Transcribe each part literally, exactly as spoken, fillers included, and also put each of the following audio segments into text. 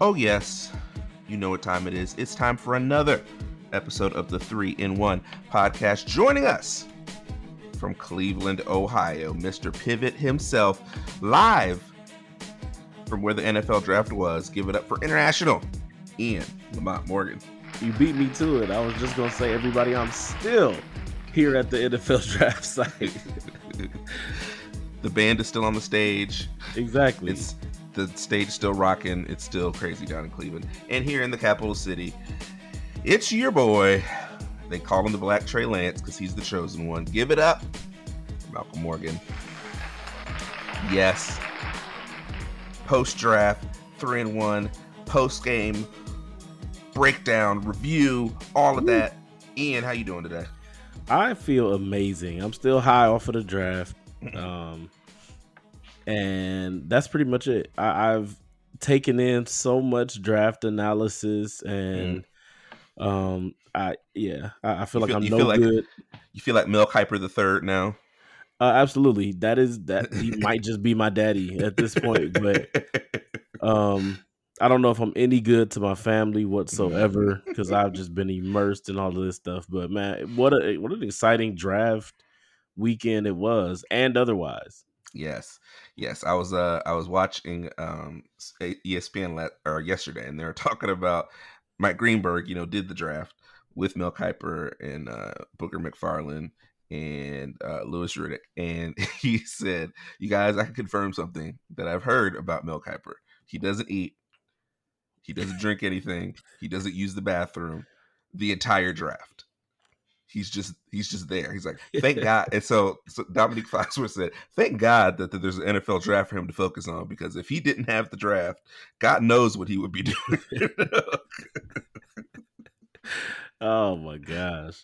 Oh yes, you know what time it is. It's time for another episode of the three in one podcast. Joining us from Cleveland, Ohio, Mister Pivot himself, live from where the N F L draft was. Give it up for international Ian Lamont Morgan. You beat me to it. I was just going to say, everybody, I'm still here at the N F L draft site. The band is still on the stage. Exactly. It's the stage still rocking. It's still crazy down in Cleveland. And here in the capital city, it's your boy. They call him the Black Trey Lance because he's the chosen one. Give it up for Malcolm Morgan. Yes. Post-draft, three and one, post-game, breakdown, review, all of that. Ian, how you doing today? I feel amazing. I'm still high off of the draft. Um... And that's pretty much it. I, I've taken in so much draft analysis, and mm. um, I yeah, I, I feel you like feel, I'm you no feel like, good. You feel like Mel Kiper the third now? Uh, absolutely. That is that he might just be my daddy at this point. But um, I don't know if I'm any good to my family whatsoever because I've just been immersed in all of this stuff. But man, what a what an exciting draft weekend it was, and otherwise. Yes. Yes. I was, uh, I was watching, um, E S P N la- or yesterday, and they were talking about Mike Greenberg, you know, did the draft with Mel Kiper and, uh, Booker McFarlane and, uh, Louis Riddick. And he said, you guys, I can confirm something that I've heard about Mel Kiper. He doesn't eat. He doesn't drink anything. He doesn't use the bathroom the entire draft. He's just he's just there. He's like, thank God. And so, so Dominique Foxworth said, thank God that, that there's an N F L draft for him to focus on, because if he didn't have the draft, God knows what he would be doing. Oh, my gosh.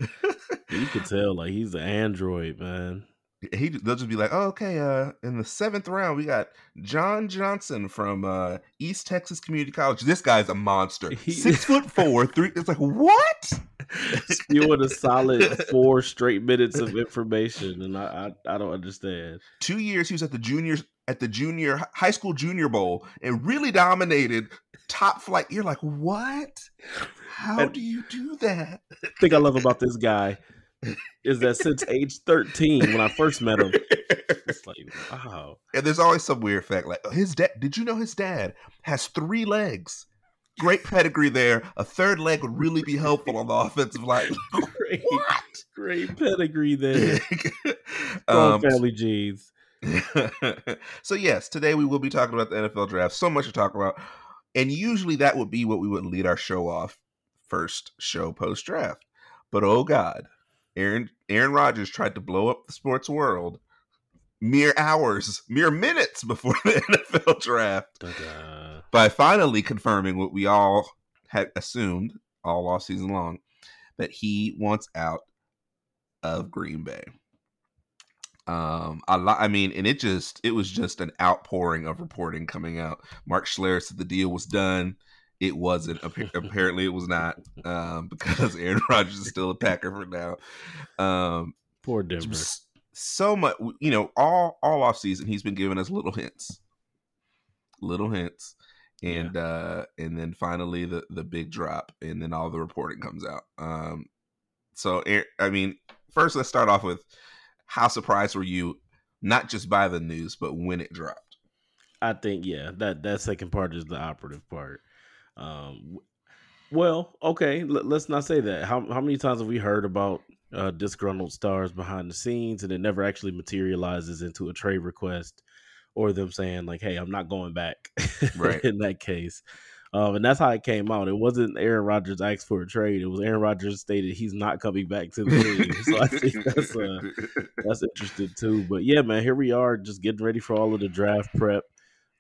You could tell, like, he's an android, man. He, they'll just be like, oh, okay, uh, in the seventh round, we got John Johnson from uh, East Texas Community College. This guy's a monster. He, Six foot four, three. It's like, what? Spewing a solid four straight minutes of information, and I, I, I don't understand. Two years he was at the junior at the junior high school junior bowl and really dominated top flight. You're like, what? How I, do you do that? The thing I love about this guy is that since age thirteen, when I first met him, it's like, wow. And there's always some weird fact, like his dad. Did you know his dad has three legs? Great pedigree there. A third leg would really be helpful on the offensive line. Great, what? Great pedigree there. um, family genes. So yes, today we will be talking about the N F L draft. So much to talk about, and usually that would be what we would lead our show off, first show post draft. But oh God, Aaron Aaron Rodgers tried to blow up the sports world mere hours, mere minutes before the N F L draft. Ta-da. By finally confirming what we all had assumed all offseason long, that he wants out of Green Bay. Um, I, li- I mean, and it just, it was just an outpouring of reporting coming out. Mark Schlereth said the deal was done. It wasn't. Apparently it was not, um, because Aaron Rodgers is still a Packer for now. Um, Poor Denver. So much, you know, all, all offseason, he's been giving us little hints, little hints. And yeah. uh, and then finally the, the big drop, and then all the reporting comes out. Um, so, I mean, first let's start off with, how surprised were you, not just by the news, but when it dropped? I think, yeah, that, that second part is the operative part. Um, well, okay, l- let's not say that. How how many times have we heard about uh, disgruntled stars behind the scenes, and it never actually materializes into a trade request? Or them saying, like, hey, I'm not going back, right? In that case. Um, and that's how it came out. It wasn't Aaron Rodgers asked for a trade. It was Aaron Rodgers stated he's not coming back to the league. So I think that's, uh, that's interesting, too. But, yeah, man, here we are just getting ready for all of the draft prep.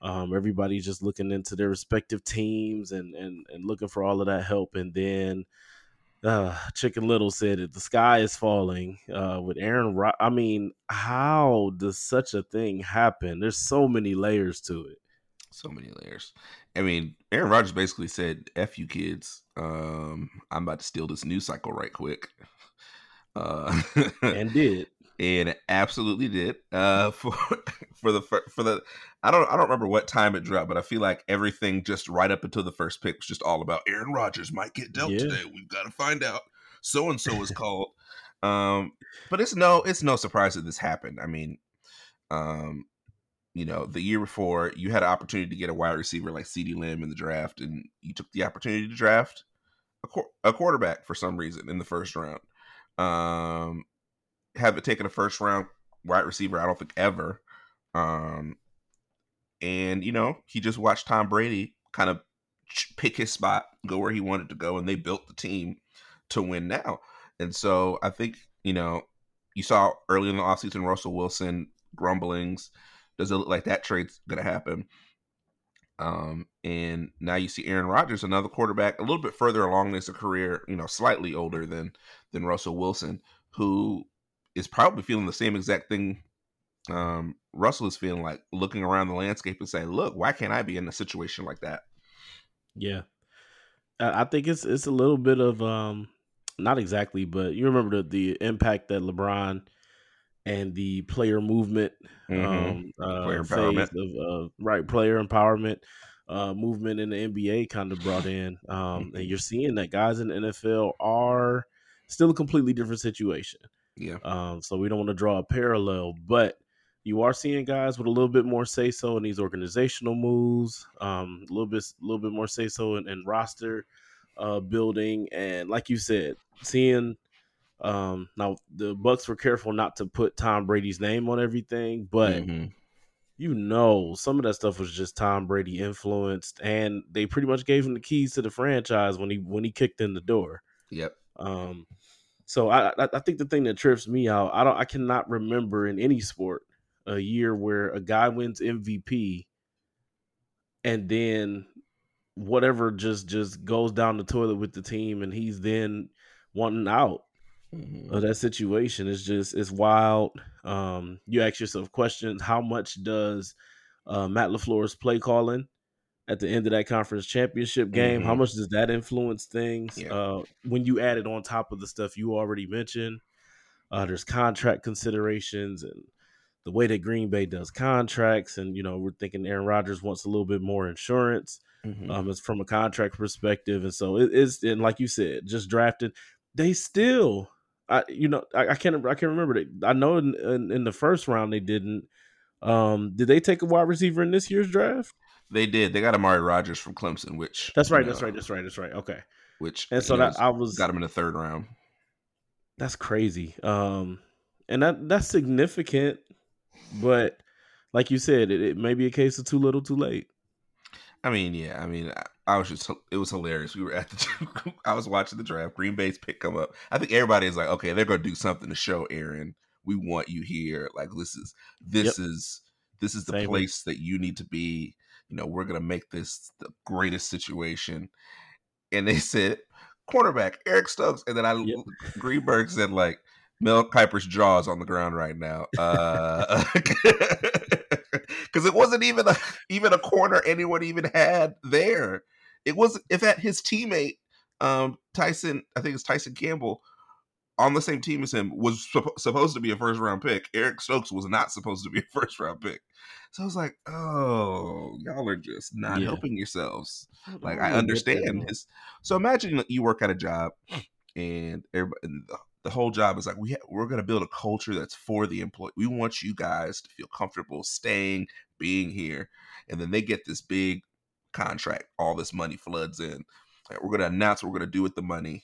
Um, everybody's just looking into their respective teams and, and, and looking for all of that help. And then uh, Chicken Little said it. The sky is falling uh, with Aaron Rodgers. I mean, how does such a thing happen? There's so many layers to it. So many layers. I mean, Aaron Rodgers basically said, F you kids. Um, I'm about to steal this news cycle right quick. Uh, and did. And absolutely did. Uh, for for the for the I don't I don't remember what time it dropped, but I feel like everything just right up until the first pick was just all about Aaron Rodgers might get dealt yeah. today. We've got to find out. So and so is called. Um, but it's no it's no surprise that this happened. I mean, um, you know, the year before you had an opportunity to get a wide receiver like CeeDee Lamb in the draft, and you took the opportunity to draft a, qu- a quarterback for some reason in the first round. Um, haven't taken a first round wide receiver, I don't think, ever. Um, and, you know, he just watched Tom Brady kind of pick his spot, go where he wanted to go, and they built the team to win now. And so I think, you know, you saw early in the offseason Russell Wilson grumblings. Does it look like that trade's going to happen? Um, and now you see Aaron Rodgers, another quarterback a little bit further along in his career, you know, slightly older than than Russell Wilson, who is probably feeling the same exact thing um, Russell is feeling, like looking around the landscape and saying, look, why can't I be in a situation like that? Yeah. I think it's it's a little bit of, um, not exactly, but you remember the, the impact that LeBron and the player movement, mm-hmm. um, uh, player phase of, uh, right, player empowerment uh, movement in the N B A kind of brought in. Um, mm-hmm. And you're seeing that guys in the N F L are still a completely different situation. Yeah. Um, so we don't want to draw a parallel, but you are seeing guys with a little bit more say so in these organizational moves, um, a little bit, a little bit more say so in, in roster uh, building, and like you said, seeing um, now the Bucks were careful not to put Tom Brady's name on everything, but mm-hmm. you know, some of that stuff was just Tom Brady influenced, and they pretty much gave him the keys to the franchise when he when he kicked in the door. Yep. Um, So I I think the thing that trips me out, I don't I cannot remember in any sport a year where a guy wins M V P and then whatever just just goes down the toilet with the team and he's then wanting out mm-hmm. of that situation. It's just it's wild. Um, you ask yourself questions: how much does uh, Matt LaFleur's play calling at the end of that conference championship game, mm-hmm. how much does that influence things? Yeah. Uh, when you add it on top of the stuff you already mentioned, uh, there's contract considerations and the way that Green Bay does contracts. And, you know, we're thinking Aaron Rodgers wants a little bit more insurance. Mm-hmm. Um, it's from a contract perspective. And so it is. And like you said, just drafted, they still, I, you know, I, I can't, I can't remember. They, I know in, in, in the first round, they didn't. Um, did they take a wide receiver in this year's draft? They did. They got Amari Rodgers from Clemson, which that's right. You know, that's right. That's right. That's right. Okay. Which and so that was, I was got him in the third round. That's crazy. Um, and that that's significant, but like you said, it, it may be a case of too little, too late. I mean, yeah. I mean, I, I was just it was hilarious. We were at the I was watching the draft. Green Bay's pick come up. I think everybody is like, okay, they're gonna do something to show Aaron. We want you here. Like this is this yep. is this is the Same. place that you need to be. You know, we're going to make this the greatest situation. And they said, quarterback, Eric Stokes. And then I, yep. Greenberg said, like, Mel Kiper's jaw is on the ground right now. Because uh, it wasn't even a, even a corner anyone even had there. It was, in fact, his teammate, um, Tyson, I think it's Tyson Campbell, on the same team as him, was su- supposed to be a first-round pick. Eric Stokes was not supposed to be a first-round pick. So I was like, oh, y'all are just not yeah. helping yourselves. I like, I understand this. So imagine you work at a job, and, everybody, and the whole job is like, we ha- we're going to build a culture that's for the employee. We want you guys to feel comfortable staying, being here. And then they get this big contract. All this money floods in. Like, we're going to announce what we're going to do with the money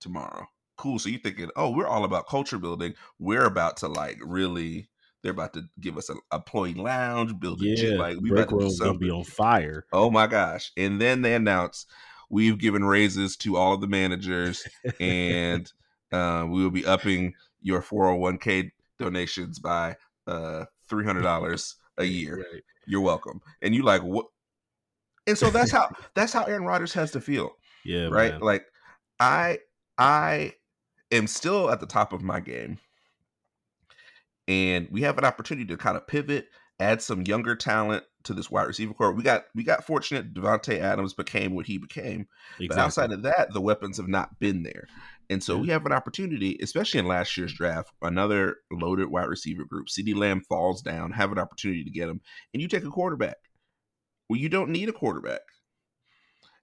tomorrow. Cool. So you're thinking, oh, we're all about culture building. We're about to like really, they're about to give us a, a employee lounge, build a yeah, gym. Like, we're about to gonna be on fire. Oh my gosh. And then they announce we've given raises to all of the managers and uh, we will be upping your four oh one k donations by uh, three hundred dollars a year. Right. You're welcome. And you like, what? And so that's how, that's how Aaron Rodgers has to feel. Yeah. Right. Man. Like I, I, I'm still at the top of my game, and we have an opportunity to kind of pivot, add some younger talent to this wide receiver corps. We got we got fortunate Devontae Adams became what he became, exactly. But outside of that, the weapons have not been there. And so we have an opportunity, especially in last year's draft, another loaded wide receiver group. CeeDee Lamb falls down, have an opportunity to get him, and you take a quarterback. Well, you don't need a quarterback.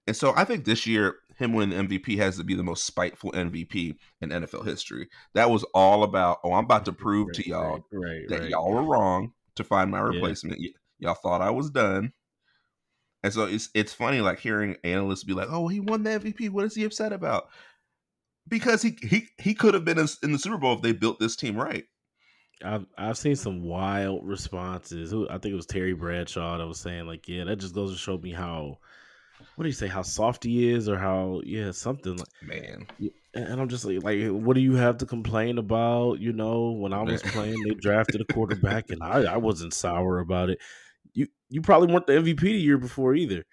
And so I think this year, him winning the M V P has to be the most spiteful M V P in N F L history. That was all about, oh, I'm about to prove right, to y'all right, right, that right. y'all were wrong to find my replacement. Yeah. Y- y'all thought I was done. And so it's it's funny, like, hearing analysts be like, oh, he won the M V P. What is he upset about? Because he he he could have been in the Super Bowl if they built this team right. I've I've seen some wild responses. I think it was Terry Bradshaw that was saying, like, yeah, that just goes to show me how, what do you say, how soft he is, or how, yeah, something like, man. And I'm just like, like, what do you have to complain about? You know, when I was playing, they drafted a quarterback, and I, I wasn't sour about it. You you probably weren't the M V P the year before either.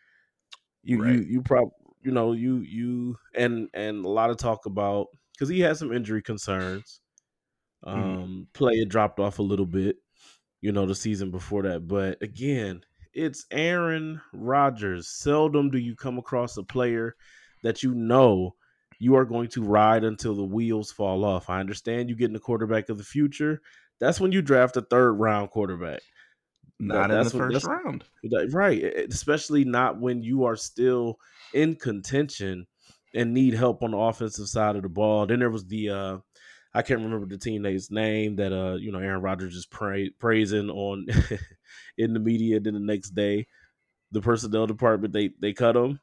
You right. you you probably. You know, you you and and a lot of talk about, because he had some injury concerns. Um, mm-hmm. Play had dropped off a little bit, you know, the season before that. But again, it's Aaron Rodgers. Seldom do you come across a player that you know you are going to ride until the wheels fall off. I understand you getting the quarterback of the future. That's when you draft a third round quarterback. Not in the first round. Right. Especially not when you are still in contention and need help on the offensive side of the ball. Then there was the, uh, I can't remember the teammate's name that, uh, you know, Aaron Rodgers is pra- praising on in the media. Then the next day, the personnel department, they, they cut him.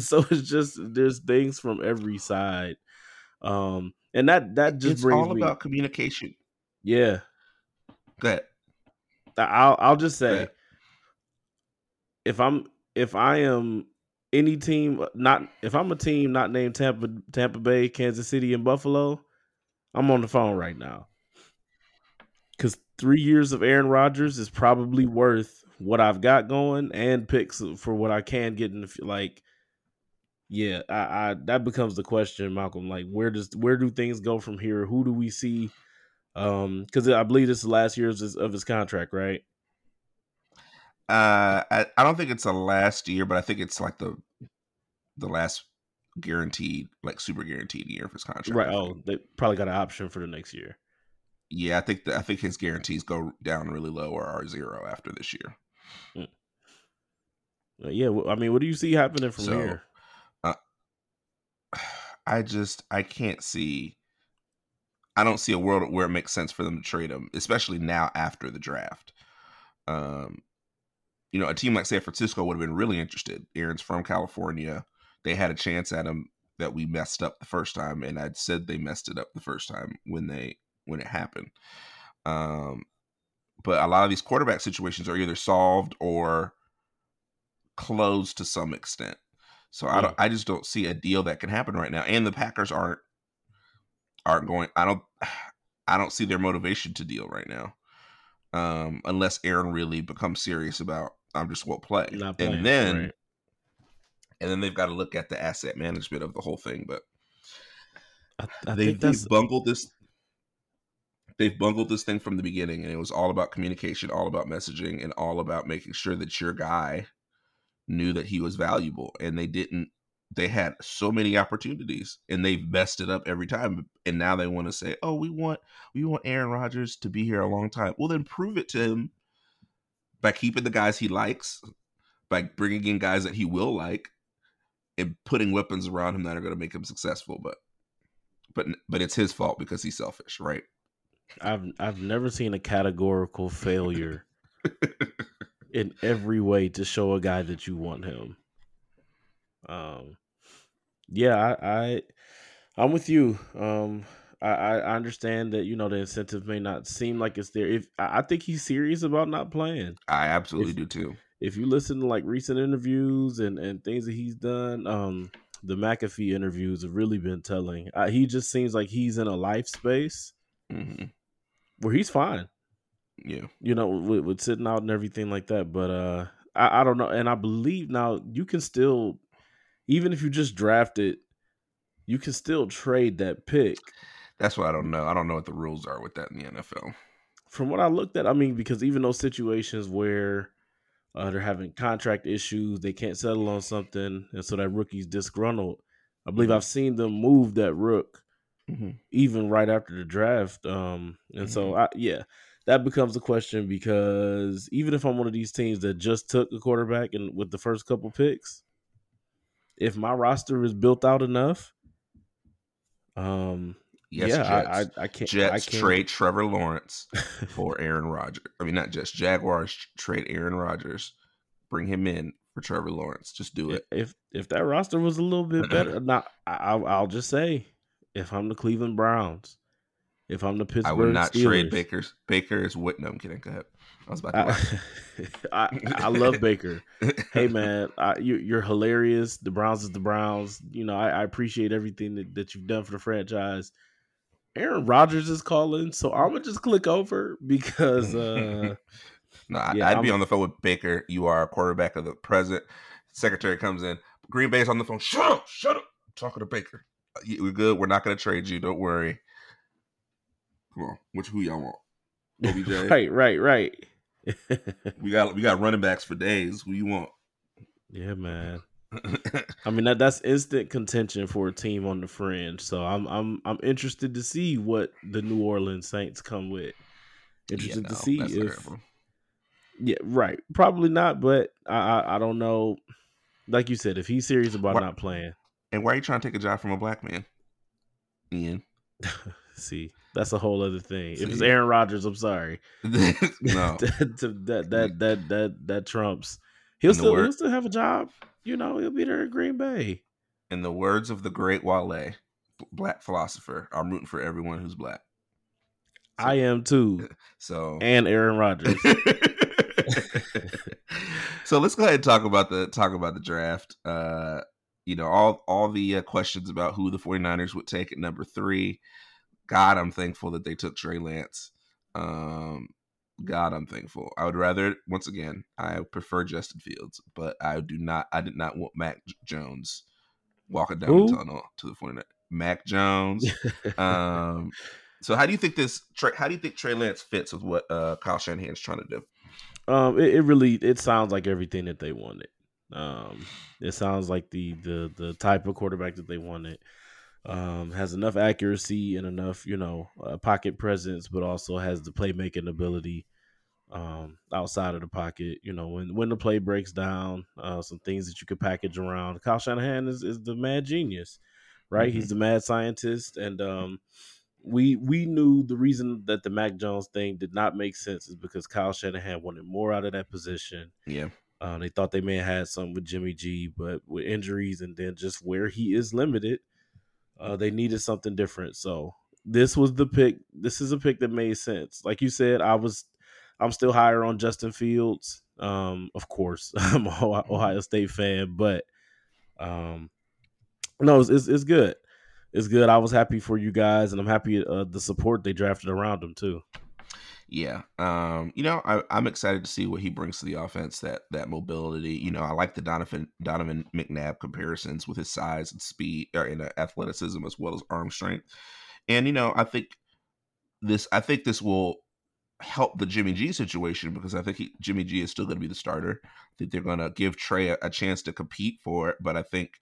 So it's just, there's things from every side. Um, and that, that just it's brings all me, about communication. Yeah. Go ahead. I'll I'll just say, if I'm if I am any team not if I'm a team not named Tampa Tampa Bay, Kansas City, and Buffalo, I'm on the phone right now, because three years of Aaron Rodgers is probably worth what I've got going and picks for what I can get in the, like. Yeah, I, I that becomes the question, Malcolm. Like, where does where do things go from here? Who do we see? Um, because I believe this is the last year of his, of his contract, right? Uh, I, I don't think it's the last year, but I think it's like the the last guaranteed, like super guaranteed year of his contract. Right. Oh, they probably got an option for the next year. Yeah, I think the, I think his guarantees go down really low or are zero after this year. Hmm. Yeah, well, I mean, what do you see happening from so, here? Uh, I just I can't see. I don't see a world where it makes sense for them to trade him, especially now after the draft. Um, you know, a team like San Francisco would have been really interested. Aaron's from California. They had a chance at him that we messed up the first time, and I'd said they messed it up the first time when they when it happened. Um, but a lot of these quarterback situations are either solved or closed to some extent. So yeah. I don't, I just don't see a deal that can happen right now. And the Packers aren't. Aren't going. I don't. I don't see their motivation to deal right now, um, unless Aaron really becomes serious about I'm just won't play. Not playing, and then, right. and then they've got to look at the asset management of the whole thing. But I, I they, think they've bungled this. They've bungled this thing from the beginning, and it was all about communication, all about messaging, and all about making sure that your guy knew that he was valuable, and they didn't. They had so many opportunities, and they've messed it up every time. And now they want to say, "Oh, we want we want Aaron Rodgers to be here a long time." Well, then prove it to him by keeping the guys he likes, by bringing in guys that he will like, and putting weapons around him that are going to make him successful. But but but it's his fault because he's selfish, right? I've I've never seen a categorical failure in every way to show a guy that you want him. Um. Yeah, I, I, I'm with you. Um, I, I understand that, you know, the incentive may not seem like it's there. If I think he's serious about not playing. I absolutely if, do too. If you listen to like recent interviews and, and things that he's done, um, the McAfee interviews have really been telling. Uh, he just seems like he's in a life space mm-hmm. where he's fine. Yeah, you know, with, with sitting out and everything like that. But uh, I, I don't know, and I believe now you can still. Even if you just draft it, you can still trade that pick. That's what I don't know. I don't know what the rules are with that in the N F L. From what I looked at, I mean, because even those situations where uh, they're having contract issues, they can't settle on something, and so that rookie's disgruntled, I believe mm-hmm. I've seen them move that rook mm-hmm. even right after the draft. Um, and mm-hmm. so, I, yeah, that becomes a question because even if I'm one of these teams that just took a quarterback and with the first couple picks, if my roster is built out enough, um, yes, yeah, Jets. I, I, I can't. Jets I can't. Trade Trevor Lawrence for Aaron Rodgers. I mean, not just Jaguars trade Aaron Rodgers, bring him in for Trevor Lawrence. Just do it. If if that roster was a little bit better, not. I, I'll just say, if I'm the Cleveland Browns, if I'm the Pittsburgh Steelers, I would not Steelers, trade Baker's. Baker is what? No, I'm kidding. Go ahead. I was about to. I, I, I love Baker. Hey man, I, you, you're hilarious. The Browns is the Browns. You know, I, I appreciate everything that, that you've done for the franchise. Aaron Rodgers is calling, so I'm gonna just click over because. Uh, no, yeah, I'd I'm, be on the phone with Baker. You are a quarterback of the present. Secretary comes in. Green Bay's on the phone. Shut up! Shut up! I'm talking to Baker. We're good. We're not gonna trade you. Don't worry. Come on. Which who y'all want? O B J. Right, right, right. we got we got running backs for days. Who you want? Yeah, man. I mean that that's instant contention for a team on the fringe. So I'm I'm I'm interested to see what the New Orleans Saints come with. Interested yeah, no, to see if terrible. Yeah, right. Probably not, but I, I I don't know. Like you said, if he's serious about why, not playing, and why are you trying to take a job from a black man, Ian? See, that's a whole other thing. See? If it's Aaron Rodgers, I'm sorry. no, that, that that that that that trumps. He'll still word, he'll still have a job. You know, he'll be there in Green Bay. In the words of the great Wale, black philosopher, I'm rooting for everyone who's black. So, I am too. So and Aaron Rodgers. So let's go ahead and talk about the talk about the draft. Uh, you know, all all the uh, questions about who the 49ers would take at number three. God, I'm thankful that they took Trey Lance. Um, God, I'm thankful. I would rather, once again, I prefer Justin Fields, but I do not. I did not want Mac Jones walking down Ooh. the tunnel to the 49ers. Mac Jones. um, so, how do you think this? How do you think Trey Lance fits with what uh, Kyle Shanahan is trying to do? Um, it, it really it sounds like everything that they wanted. Um, it sounds like the the the type of quarterback that they wanted. Um, has enough accuracy and enough, you know, uh, pocket presence, but also has the playmaking ability um, outside of the pocket. You know, when, when the play breaks down, uh, some things that you could package around. Kyle Shanahan is, is the mad genius, right? Mm-hmm. He's the mad scientist. And um, we we knew the reason that the Mac Jones thing did not make sense is because Kyle Shanahan wanted more out of that position. Yeah. Uh, they thought they may have had something with Jimmy G, but with injuries and then just where he is limited, Uh, they needed something different. So this was the pick. This is a pick that made sense. Like you said, I was, I'm still higher on Justin Fields. Um, of course, I'm an Ohio State fan, but um, no, it's, it's, it's good. It's good. I was happy for you guys, and I'm happy uh, the support they drafted around him too. Yeah. Um, you know, I, I'm excited to see what he brings to the offense, that that mobility. You know, I like the Donovan Donovan McNabb comparisons with his size and speed or in athleticism as well as arm strength. And, you know, I think this I think this will help the Jimmy G situation because I think he, Jimmy G is still going to be the starter. I think they're going to give Trey a, a chance to compete for it. But I think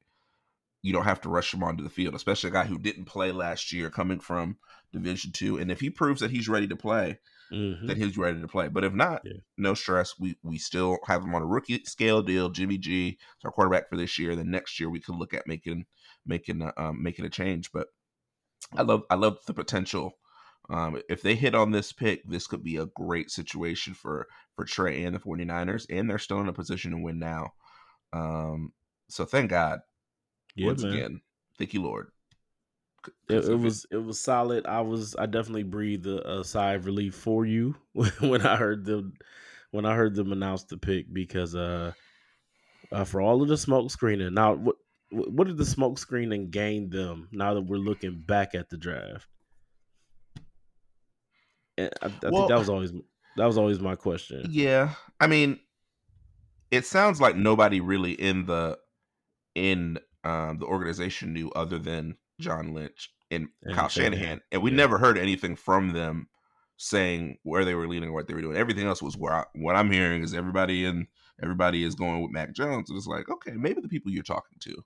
you don't have to rush him onto the field, especially a guy who didn't play last year coming from Division Two. And if he proves that he's ready to play, Mm-hmm. that he's ready to play. But if not, yeah. no stress. We we still have him on a rookie scale deal. Jimmy G is our quarterback for this year. Then next year we could look at making making a, um, making a change. But I love I love the potential. Um, if they hit on this pick, this could be a great situation for, for Trey and the 49ers. And they're still in a position to win now. Um, so thank God. Yeah, Once man. again, thank you, Lord. It, it was it was solid. I was I definitely breathed a, a sigh of relief for you when I heard them when I heard them announce the pick because uh, uh for all of the smoke screening now what what did the smoke screening gain them now that we're looking back at the draft? And I, I well, think that was always that was always my question. Yeah, I mean, it sounds like nobody really in the in um, the organization knew other than John Lynch and, and Kyle Shanahan. Shanahan. And we yeah. never heard anything from them saying where they were leaning or what they were doing. Everything else was where I, what I'm hearing is everybody in everybody is going with Mac Jones. And it's like, okay, maybe the people you're talking to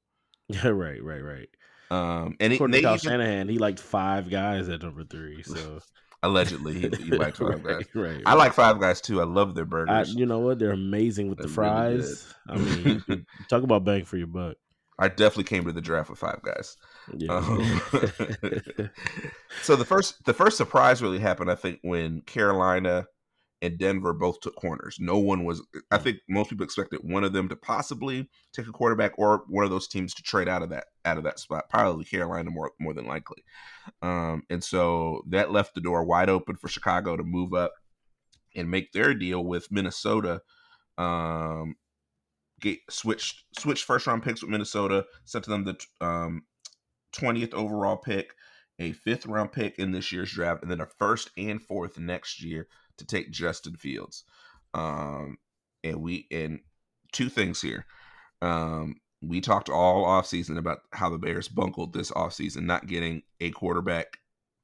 Yeah, right, right, right. Um, and according it, to Kyle even, Shanahan, he liked five guys at number three. So allegedly, he, he liked five right, guys. Right, right. I like Five Guys too. I love their burgers. I, you know what? They're amazing with They're the fries. Really I mean, talk about bang for your buck. I definitely came to the draft with Five Guys. Yeah. Um, so the first, the first surprise really happened, I think, when Carolina and Denver both took corners. No one was, I think most people expected one of them to possibly take a quarterback or one of those teams to trade out of that, out of that spot, probably Carolina more, more than likely. Um, and so that left the door wide open for Chicago to move up and make their deal with Minnesota. Um, get switched, switched first round picks with Minnesota, sent to them the um, twentieth overall pick, a fifth round pick in this year's draft, and then a first and fourth next year to take Justin Fields. Um, and we, and two things here. Um, we talked all offseason about how the Bears bungled this offseason, not getting a quarterback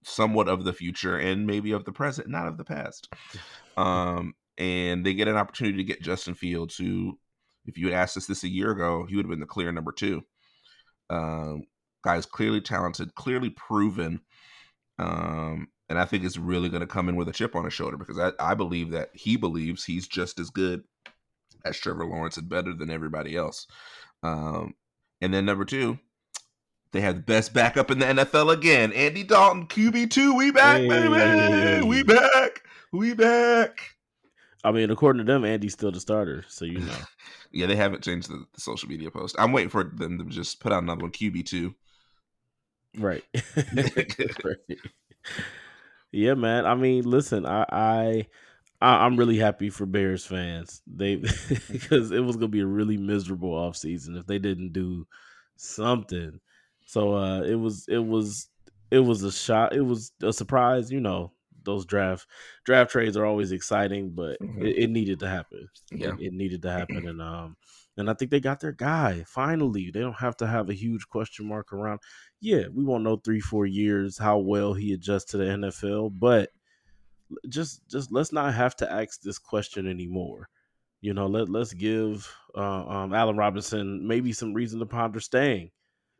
somewhat of the future and maybe of the present, not of the past. Um, and they get an opportunity to get Justin Fields, who, if you had asked us this a year ago, he would have been the clear number two. Um, guy's clearly talented, clearly proven. Um, And I think it's really going to come in with a chip on his shoulder because I, I believe that he believes he's just as good as Trevor Lawrence and better than everybody else. Um, and then number two, they have the best backup in the N F L again. Andy Dalton, Q B two, we back, hey, baby! Hey. We back! We back! I mean, according to them, Andy's still the starter, so you know. Yeah, they haven't changed the, the social media post. I'm waiting for them to just put out another one, Q B two. Right. Right. Yeah, man. I mean, listen, I, I, I'm really happy for Bears fans. They because it was gonna be a really miserable offseason if they didn't do something. So uh, it was, it was, it was a shot. It was a surprise. You know, those draft draft trades are always exciting, but mm-hmm. it, it needed to happen. Yeah, it, it needed to happen, and um, and I think they got their guy finally. They don't have to have a huge question mark around. Yeah, we won't know three, four years how well he adjusts to the N F L, but just just let's not have to ask this question anymore. You know, let, let's give uh, um, Allen Robinson maybe some reason to ponder staying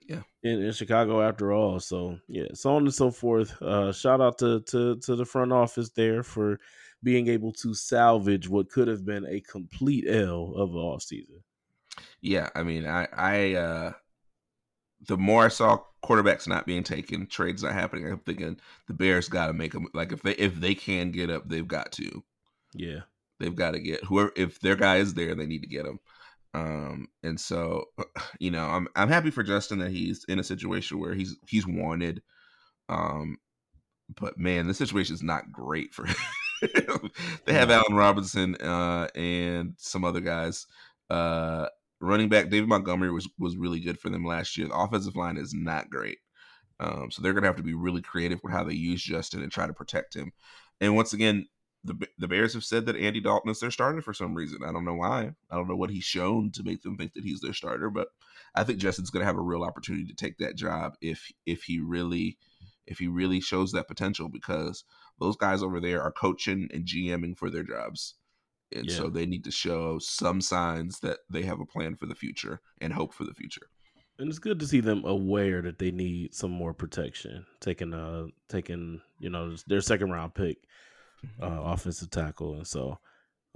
yeah. in, in Chicago after all. So, yeah, so on and so forth. Uh, shout out to, to, to the front office there for being able to salvage what could have been a complete L of an offseason. Yeah, I mean, I... I uh... the more I saw quarterbacks not being taken, trades not happening, I'm thinking the Bears got to make them. Like if they if they can get up, they've got to. Yeah, they've got to get whoever. If their guy is there, they need to get him. Um, and so you know, I'm I'm happy for Justin that he's in a situation where he's he's wanted. Um, but man, this situation is not great for him. They have Allen Robinson uh, and some other guys. Uh, Running back David Montgomery was, was really good for them last year. The offensive line is not great. Um, so they're going to have to be really creative with how they use Justin and try to protect him. And once again, the the Bears have said that Andy Dalton is their starter for some reason. I don't know why. I don't know what he's shown to make them think that he's their starter, but I think Justin's going to have a real opportunity to take that job if if he really if he really shows that potential, because those guys over there are coaching and GMing for their jobs. And yeah. so they need to show some signs that they have a plan for the future and hope for the future. And it's good to see them aware that they need some more protection, taking, uh, taking you know, their second round pick uh, mm-hmm. offensive tackle. And so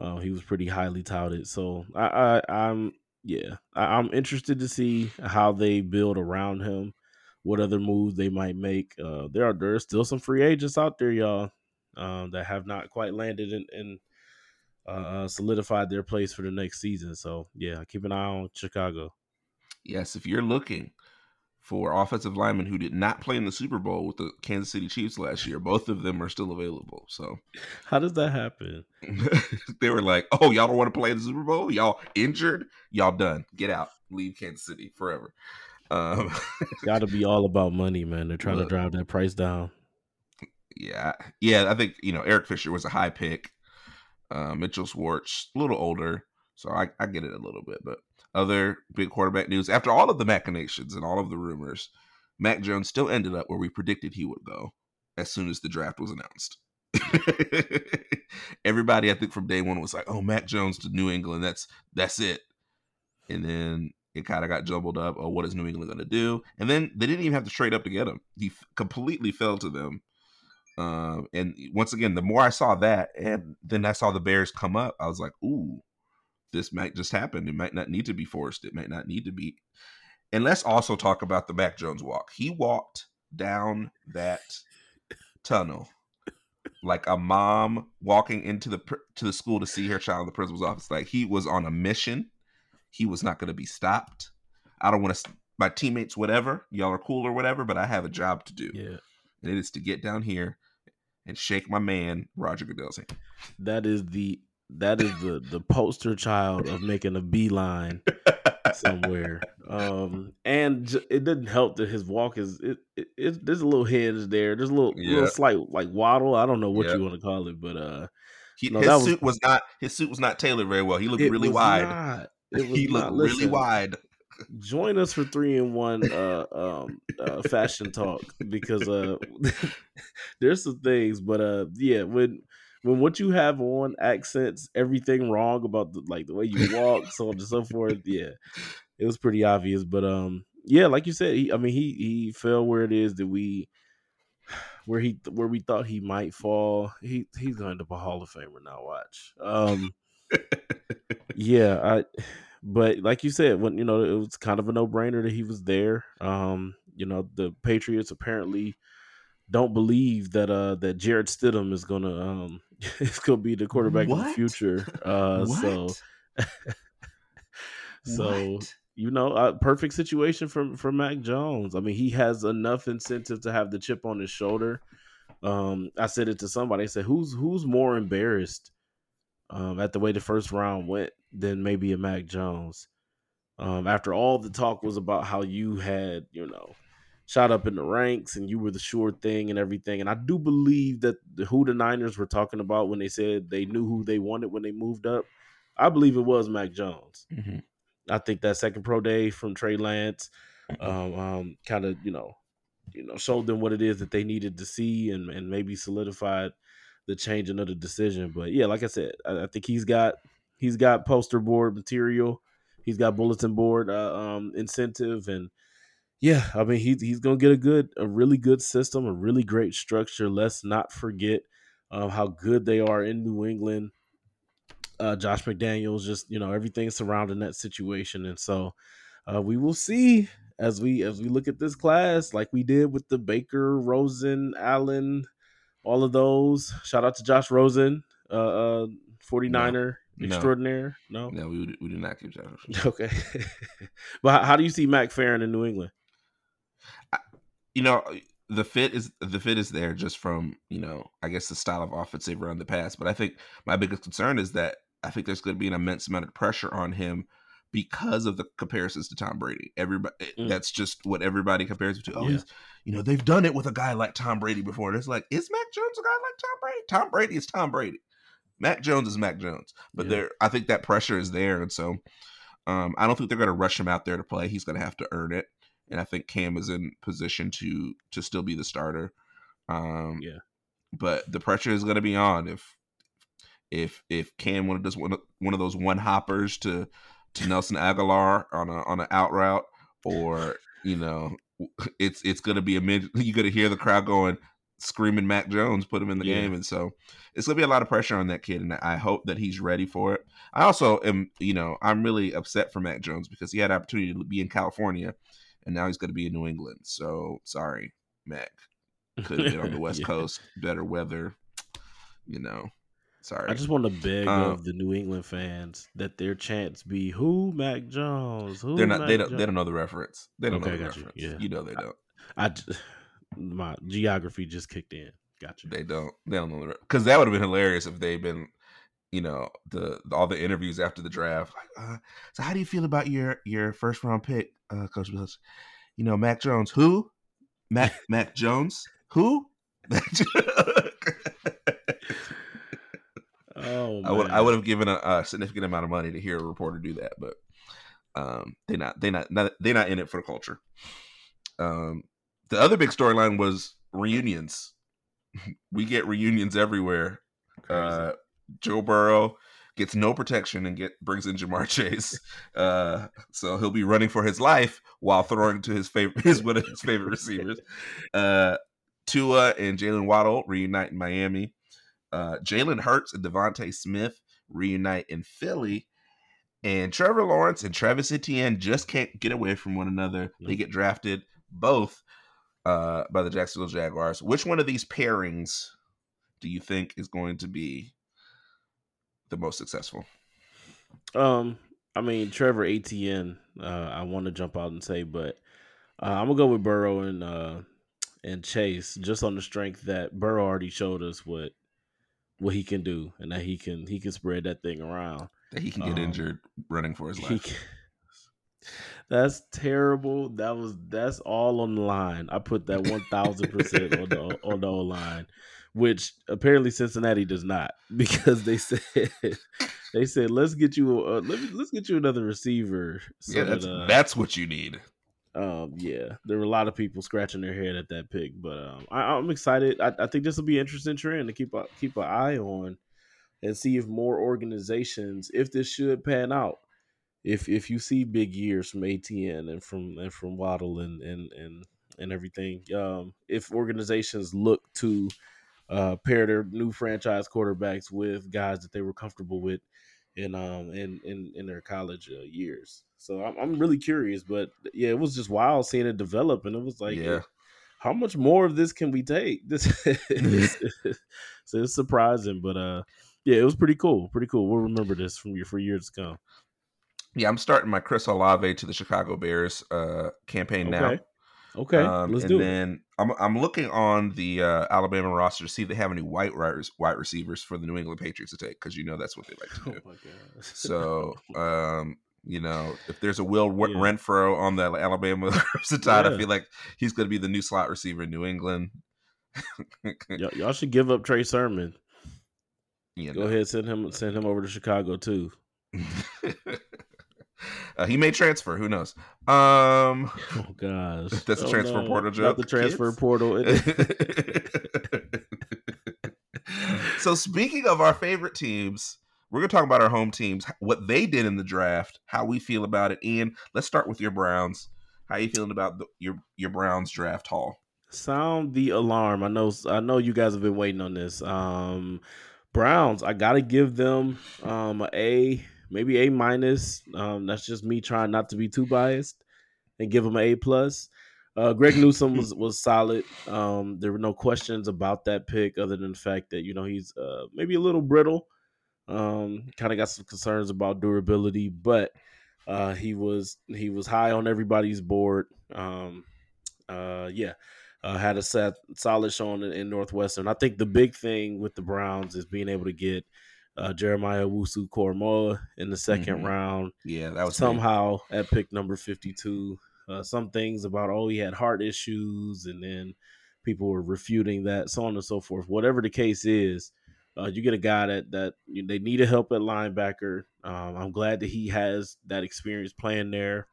uh, he was pretty highly touted. So I, I, I'm, yeah, I, I'm interested to see how they build around him, what other moves they might make. Uh, there are, there are still some free agents out there, y'all, um, that have not quite landed in, in Uh, solidified their place for the next season. So, yeah, keep an eye on Chicago. Yes, if you're looking for offensive linemen who did not play in the Super Bowl with the Kansas City Chiefs last year, both of them are still available. So, how does that happen? They were like, oh, y'all don't want to play in the Super Bowl? Y'all injured? Y'all done. Get out. Leave Kansas City forever. Um, Got to be all about money, man. They're trying look, to drive that price down. Yeah. Yeah, I think, you know, Eric Fisher was a high pick. Uh, Mitchell Schwartz, a little older, so I, I get it a little bit. But other big quarterback news, after all of the machinations and all of the rumors, Mac Jones still ended up where we predicted he would go as soon as the draft was announced. Everybody, I think, from day one was like, oh, Mac Jones to New England, that's that's it. And then It kind of got jumbled up. Oh, what is New England going to do? And then they didn't even have to trade up to get him. He f- completely fell to them. Um, and once again, the more I saw that, and then I saw the Bears come up, I was like, ooh, this might just happen. It might not need to be forced. It might not need to be. And let's also talk about the Mac Jones walk. He walked down that tunnel like a mom walking into the to the school to see her child in the principal's office. Like, he was on a mission. He was not going to be stopped. I don't want to, my teammates, whatever, y'all are cool or whatever, but I have a job to do. Yeah. And it is to get down here and shake my man, Roger Goodell's hand. That is the, that is the, the poster child of making a beeline somewhere. Um, and j- it didn't help that his walk is, it, it, it there's a little hinge there. There's a little, yeah. little slight like waddle. I don't know what yeah. you want to call it, but, uh, he, no, his suit was, was not, his suit was not tailored very well. He looked really wide. Not. He looked listen, really wide. Join us for three in one uh, um, uh, fashion talk because uh, there's some things, but uh, yeah, when when what you have on accents everything wrong about the, like the way you walk, so on and so forth. Yeah, it was pretty obvious, but um, yeah, like you said, he, I mean, he he fell where it is that we where he where we thought he might fall. He he's going to end up a Hall of Famer now. Watch. Um, yeah, I. But like you said, when you know it was kind of a no-brainer that he was there. Um, you know, the Patriots apparently don't believe that uh that Jared Stidham is gonna um is gonna be the quarterback what? in the future. Uh, what? so so what? you know, a perfect situation for for Mac Jones. I mean, he has enough incentive to have the chip on his shoulder. Um, I said it to somebody. I said, who's who's more embarrassed um at the way the first round went than maybe a Mac Jones. Um, after all the talk was about how you had, you know, shot up in the ranks and you were the sure thing and everything. And I do believe that the, who the Niners were talking about when they said they knew who they wanted when they moved up, I believe it was Mac Jones. Mm-hmm. I think that second pro day from Trey Lance um, um, kind of, you know, you know, showed them what it is that they needed to see and, and maybe solidified the changing of the decision. But yeah, like I said, I, I think he's got – He's got poster board material. He's got bulletin board uh, um, incentive. And yeah, I mean, he, he's going to get a good, a really good system, a really great structure. Let's not forget um, how good they are in New England. Uh, Josh McDaniels, just, you know, everything surrounding that situation. And so uh, we will see as we, as we look at this class, like we did with the Baker, Rosen, Allen, all of those. Shout out to Josh Rosen, uh, uh, forty-niner. Yeah. Extraordinaire? No, no, no we, would, we do not keep that. Okay. But how, how do you see Mac faring in New England? I, you know, the fit is the fit is there just from, you know, I guess the style of offense they've run in the past. But I think my biggest concern is that I think there's going to be an immense amount of pressure on him because of the comparisons to Tom Brady. Everybody, mm. That's just what everybody compares him to. Oh, yeah. he's, you know, they've done it with a guy like Tom Brady before. And it's like, is Mac Jones a guy like Tom Brady? Tom Brady is Tom Brady. Mac Jones is Mac Jones, but yeah. there, I think that pressure is there. And so um, I don't think they're going to rush him out there to play. He's going to have to earn it. And I think Cam is in position to, to still be the starter. Um, yeah. But the pressure is going to be on if, if, if Cam one of those, one, one of those one hoppers to, to Nelson Aguilar on a, on an out route, or, you know, it's, it's going to be a mid, you're going to hear the crowd going, screaming Mac Jones, put him in the yeah. game. And so it's gonna be a lot of pressure on that kid, and I hope that he's ready for it. I also am, you know, I'm really upset for Mac Jones because he had an opportunity to be in California and now he's gonna be in New England. So sorry, Mac. Could have been on the West yeah. Coast, better weather, you know. Sorry. I just want to beg um, of the New England fans that their chants be who Mac Jones. Who they're not Mac they don't Jones? They don't know the reference. They don't okay, know the reference. You. Yeah. you know they don't. I, I just, my geography just kicked in. Gotcha. They don't. They don't know, because that would have been hilarious if they'd been, you know, the, the all the interviews after the draft. Like, uh, so how do you feel about your your first round pick, uh, Coach Willis? You know, Mac Jones. Who? Mac Mac Jones. Who? Oh, man. I would I would have given a, a significant amount of money to hear a reporter do that, but um, they not they not, not they not in it for the culture. Um. The other big storyline was reunions. We get reunions everywhere. Uh, Joe Burrow gets no protection and get brings in Jamar Chase. Uh, so he'll be running for his life while throwing to his favorite, his one of his favorite receivers. Uh, Tua and Jalen Waddle reunite in Miami. Uh, Jalen Hurts and Devontae Smith reunite in Philly. And Trevor Lawrence and Travis Etienne just can't get away from one another. They get drafted both uh, by the Jacksonville Jaguars. Which one of these pairings do you think is going to be the most successful? Um, I mean, Trevor Etienne, uh, I want to jump out and say, but uh, I'm going to go with Burrow and uh, and Chase just on the strength that Burrow already showed us what what he can do and that he can he can spread that thing around. That he can get um, injured running for his life. That's terrible. That was that's all on the line. I put that one thousand percent on the on the O line, which apparently Cincinnati does not, because they said they said let's get you uh, let me, let's get you another receiver. So yeah, that's that, uh, that's what you need. Um, yeah, there were a lot of people scratching their head at that pick, but um, I, I'm excited. I, I think this will be an interesting trend to keep a, keep an eye on. And see if more organizations, if this should pan out, if if you see big years from A T N and from and from Waddle and and and, and everything, um, if organizations look to uh, pair their new franchise quarterbacks with guys that they were comfortable with in um in in, in their college uh, years, so I'm I'm really curious. But yeah, it was just wild seeing it develop, and it was like, yeah. How much more of this can we take? This is so it's surprising, but uh. Yeah, it was pretty cool. Pretty cool. We'll remember this from for years to come. Yeah, I'm starting my Chris Olave to the Chicago Bears uh, campaign now. Okay, okay. Um, let's do it. And then I'm I'm looking on the uh, Alabama roster to see if they have any white wide receivers for the New England Patriots to take, because you know that's what they like to do. Oh my God. So, um, you know, if there's a Will yeah. Renfrow on the Alabama side, yeah. I feel like he's going to be the new slot receiver in New England. y- y'all should give up Trey Sermon. You know. Go ahead, send him send him over to Chicago too. uh, he may transfer. Who knows? Um, oh gosh, that's a oh, transfer no. portal joke. Not the transfer Kids. portal. So speaking of our favorite teams, we're gonna talk about our home teams, what they did in the draft, how we feel about it. Ian, let's start with your Browns. How are you feeling about the, your your Browns draft haul? Sound the alarm! I know. I know you guys have been waiting on this. Um. Browns, I gotta give them um, an A, maybe A minus. Um, that's just me trying not to be too biased, and give them an A plus. Uh, Greg Newsome was was solid. Um, there were no questions about that pick, other than the fact that you know he's uh, maybe a little brittle. Um, kind of got some concerns about durability, but uh, he was he was high on everybody's board. Um, uh, yeah. Uh, had a set, solid showing in, in Northwestern. I think the big thing with the Browns is being able to get uh, Jeremiah Owusu-Koramoah in the second mm-hmm. round. Yeah, that was somehow great. At pick number fifty-two. Uh, some things about, oh, he had heart issues, and then people were refuting that, so on and so forth. Whatever the case is, uh, you get a guy that, that you know, they needed help at linebacker. Um, I'm glad that he has that experience playing there,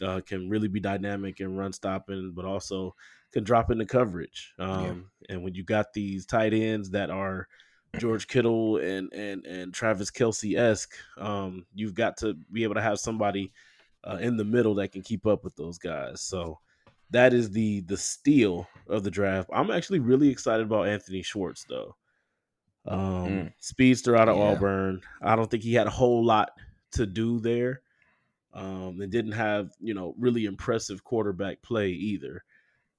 uh, can really be dynamic and run stopping, but also – can drop into coverage. Um, yeah. And when you got these tight ends that are George Kittle and and and Travis Kelce-esque, um, you've got to be able to have somebody uh, in the middle that can keep up with those guys. So that is the the steal of the draft. I'm actually really excited about Anthony Schwartz, though. Um, mm-hmm. Speedster out of yeah. Auburn. I don't think he had a whole lot to do there. Um, and didn't have, you know, really impressive quarterback play either.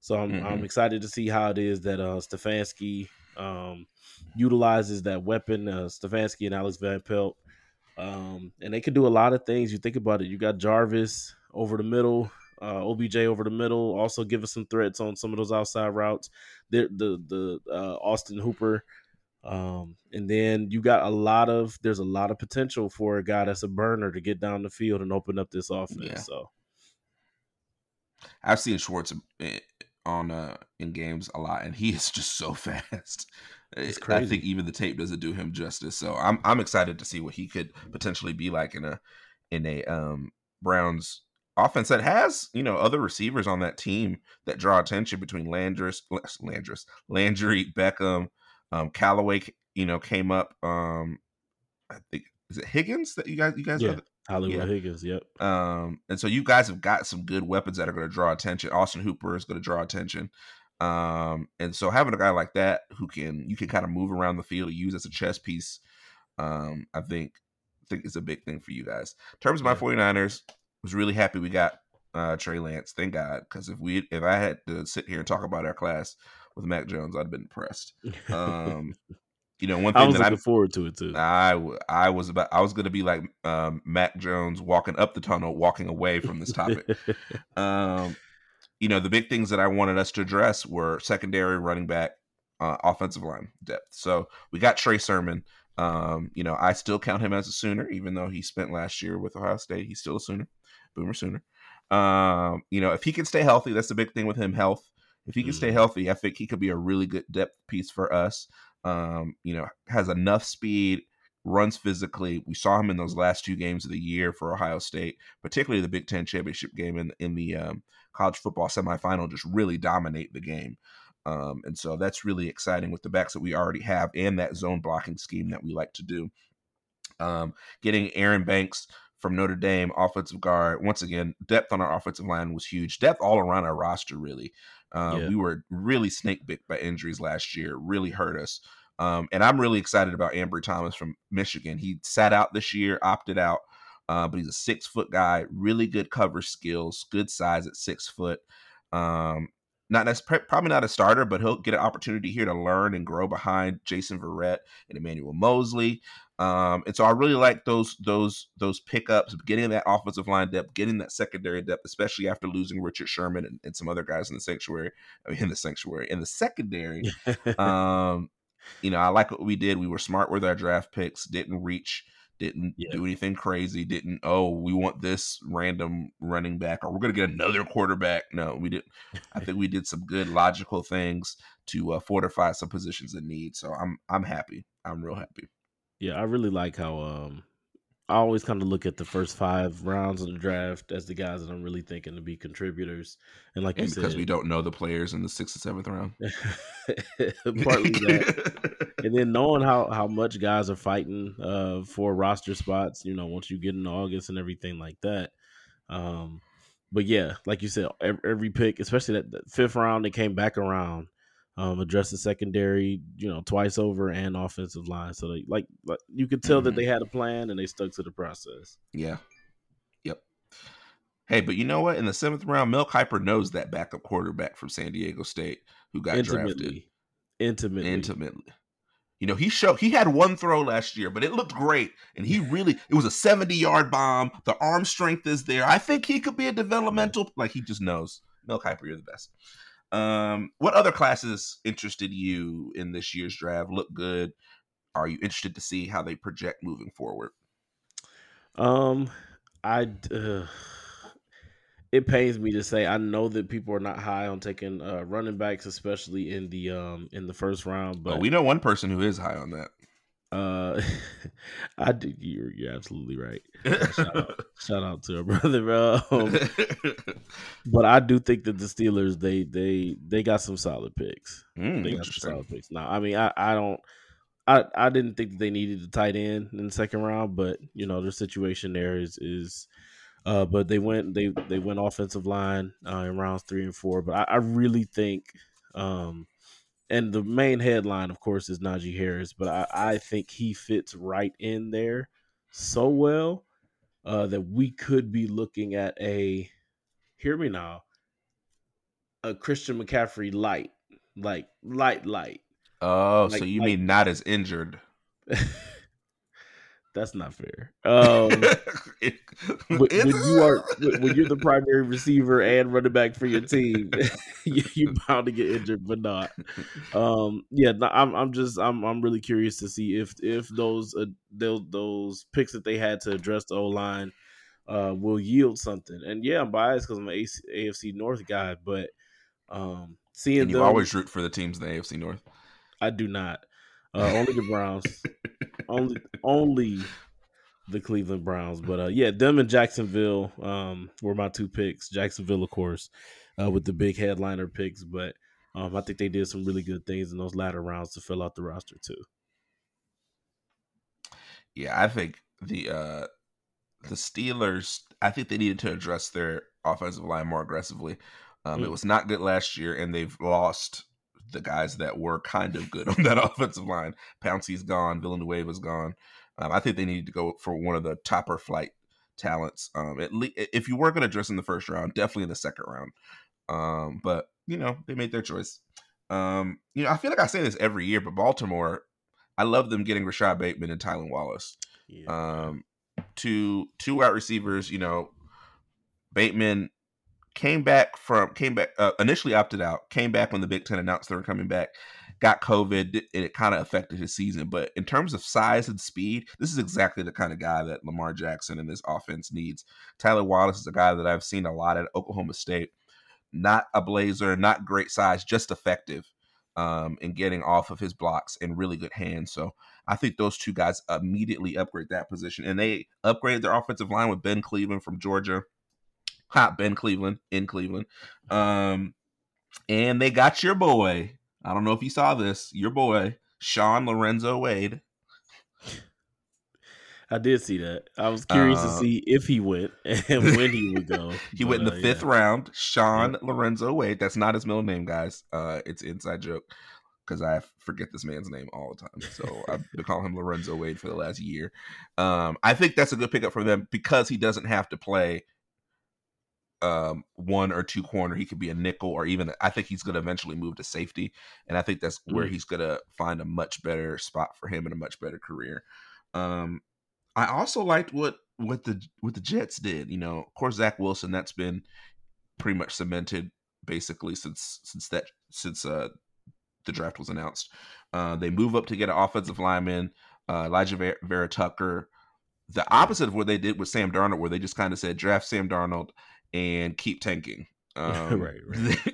So I'm mm-hmm. I'm excited to see how it is that uh, Stefanski um, utilizes that weapon, uh, Stefanski and Alex Van Pelt. Um, and they could do a lot of things. You think about it. You got Jarvis over the middle, uh, O B J over the middle, also give us some threats on some of those outside routes. The the, the uh, Austin Hooper. Um, and then you got a lot of – there's a lot of potential for a guy that's a burner to get down the field and open up this offense. Yeah. So I've seen Schwartz – on uh in games a lot, and he is just so fast. It's crazy. I think even the tape doesn't do him justice. So I'm I'm excited to see what he could potentially be like in a in a um Browns offense that has, you know, other receivers on that team that draw attention between Landris Landris Landry Beckham, um Callaway, you know, came up um I think is it Higgins that you guys you guys yeah. have? Hollywood yeah. Higgins, yep. Um, and so you guys have got some good weapons that are going to draw attention. Austin Hooper is going to draw attention. Um, and so having a guy like that who can you can kind of move around the field, use as a chess piece, um, I think I think is a big thing for you guys. In terms of my yeah. 49ers, I was really happy we got uh, Trey Lance. Thank God, because if we if I had to sit here and talk about our class with Mac Jones, I'd have been impressed. Um, you know, one thing I was that looking I, forward to it too. I, I was about I was going to be like um, Mac Jones walking up the tunnel, walking away from this topic. um, you know, the big things that I wanted us to address were secondary, running back, uh, offensive line depth. So we got Trey Sermon. Um, you know, I still count him as a Sooner, even though he spent last year with Ohio State. He's still a Sooner, Boomer Sooner. Um, you know, if he can stay healthy, that's the big thing with him, health. If he can stay healthy, I think he could be a really good depth piece for us. Um, you know, has enough speed, runs physically. We saw him in those last two games of the year for Ohio State, particularly the Big Ten championship game in, in the um, college football semifinal, just really dominate the game. Um, and so that's really exciting with the backs that we already have and that zone blocking scheme that we like to do. Um, getting Aaron Banks from Notre Dame, offensive guard. Once again, depth on our offensive line was huge. Depth all around our roster, really. Uh, yeah. We were really snakebit by injuries last year. Really hurt us. Um, and I'm really excited about Ambry Thomas from Michigan. He sat out this year, opted out, uh, but he's a six-foot guy. Really good cover skills, good size at six foot. Um, not as, probably not a starter, but he'll get an opportunity here to learn and grow behind Jason Verrett and Emmanuel Mosley. Um, and so I really like those those those pickups, getting that offensive line depth, getting that secondary depth, especially after losing Richard Sherman and, and some other guys in the sanctuary, I mean, in the sanctuary, in the secondary. um, you know, I like what we did. We were smart with our draft picks, didn't reach, didn't yeah. do anything crazy, didn't, oh, we want this random running back or we're going to get another quarterback. No, we didn't. I think we did some good logical things to uh, fortify some positions in need. So I'm I'm happy. I'm real happy. Yeah, I really like how um, I always kind of look at the first five rounds of the draft as the guys that I'm really thinking to be contributors. And like and you because said, because we don't know the players in the sixth and seventh round. Partly that. And then knowing how, how much guys are fighting uh, for roster spots, you know, once you get into August and everything like that. Um, but yeah, like you said, every, every pick, especially that, that fifth round, they came back around. Um, address the secondary, you know, twice over and offensive line. So, they, like, like, you could tell mm-hmm. that they had a plan and they stuck to the process. Yeah. Yep. Hey, but you know what? In the seventh round, Mel Kiper knows that backup quarterback from San Diego State who got Intimately. drafted. Intimately. Intimately. You know, he showed he had one throw last year, but it looked great. And he really – it was a seventy-yard bomb. The arm strength is there. I think he could be a developmental – like, he just knows. Mel Kiper, you're the best. Um, what other classes interested you in this year's draft? Look good. Are you interested to see how they project moving forward? Um, I, uh, it pains me to say, I know that people are not high on taking, uh, running backs, especially in the, um, in the first round, but oh, we know one person who is high on that. Uh, I did. You're, you're absolutely right. Uh, shout, out, shout out to our brother. Um, but I do think that the Steelers, they, they, they got some solid picks. Mm, they got some solid picks. Now, I mean, I, I don't, I, I didn't think that they needed a tight end in the second round, but you know, their situation there is, is, uh, but they went, they, they went offensive line uh, in rounds three and four, but I, I really think, um, and the main headline, of course, is Najee Harris, but I, I think he fits right in there so well uh, that we could be looking at a, hear me now, a Christian McCaffrey light, like light, light. Oh, like, so you like, mean not as injured? That's not fair. Um, it, when, when you are when you're the primary receiver and running back for your team, you, you're bound to get injured, but not. Um, yeah, no, I'm. I'm just. I'm. I'm really curious to see if if those uh, those, those picks that they had to address the O line uh, will yield something. And yeah, I'm biased because I'm an A F C North guy, but um, seeing and you them, always root for the teams in the A F C North. I do not. Uh, only the Browns, only only the Cleveland Browns. But, uh, yeah, them and Jacksonville um, were my two picks. Jacksonville, of course, uh, with the big headliner picks. But um, I think they did some really good things in those latter rounds to fill out the roster too. Yeah, I think the uh, the Steelers, I think they needed to address their offensive line more aggressively. Um, mm. It was not good last year, and they've lost the guys that were kind of good on that offensive line. Pouncey's gone. Villanueva's gone. Um, I think they needed to go for one of the topper flight talents. Um, at le- if you were going to address in the first round, definitely in the second round. Um, but, you know, they made their choice. Um, you know, I feel like I say this every year, but Baltimore, I love them getting Rashad Bateman and Tylan Wallace. Yeah. Um, two two wide receivers. You know, Bateman came back from came back uh, initially opted out, came back when the Big Ten announced they were coming back, got COVID, and it kind of affected his season. But in terms of size and speed, this is exactly the kind of guy that Lamar Jackson and this offense needs. Tylan Wallace is a guy that I've seen a lot at Oklahoma State. Not a blazer, not great size, just effective um, in getting off of his blocks and really good hands. So I think those two guys immediately upgrade that position. And they upgraded their offensive line with Ben Cleveland from Georgia. Hot Ben Cleveland in Cleveland. Um, and they got your boy. I don't know if you saw this. Your boy, Sean Lorenzo Wade. I did see that. I was curious uh, to see if he went and when he would go. he but, went in the uh, fifth yeah. round. Sean yeah. Lorenzo Wade. That's not his middle name, guys. Uh, it's an inside joke because I forget this man's name all the time. So I've been calling him Lorenzo Wade for the last year. Um, I think that's a good pickup for them because he doesn't have to play um, one or two corner. He could be a nickel or even, I think he's going to eventually move to safety. And I think that's mm. where he's going to find a much better spot for him and a much better career. Um, I also liked what, what the what the Jets did. You know, of course, Zach Wilson. That's been pretty much cemented basically since since that since uh, the draft was announced. Uh, they move up to get an offensive lineman, uh, Elijah Vera, Vera Tucker. The opposite of what they did with Sam Darnold, where they just kind of said draft Sam Darnold and keep tanking. Um, right, right. They,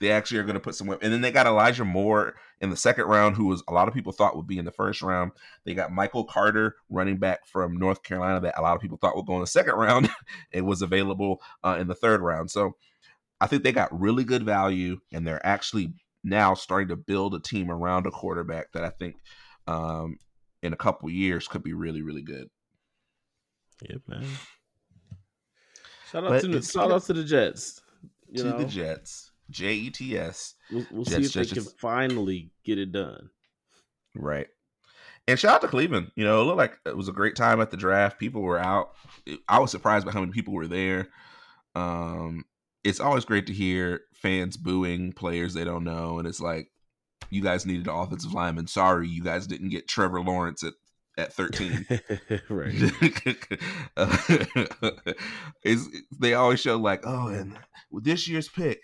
they actually are going to put some, and then they got Elijah Moore in the second round, who was a lot of people thought would be in the first round. They got Michael Carter, running back from North Carolina, that a lot of people thought would go in the second round. It was available uh, in the third round, so I think they got really good value, and they're actually now starting to build a team around a quarterback that I think um, in a couple years could be really, really good. Yep, man. Shout out but to the, shout out to the Jets. You to know? the Jets, J E T S. We'll, we'll Jets, see if Jets, they can Jets. finally get it done. Right. And shout out to Cleveland. You know, it looked like it was a great time at the draft. People were out. I was surprised by how many people were there. Um, it's always great to hear fans booing players they don't know. And it's like, you guys needed an offensive lineman. Sorry, you guys didn't get Trevor Lawrence at At thirteen, right? uh, is they always show like, oh, and with this year's pick,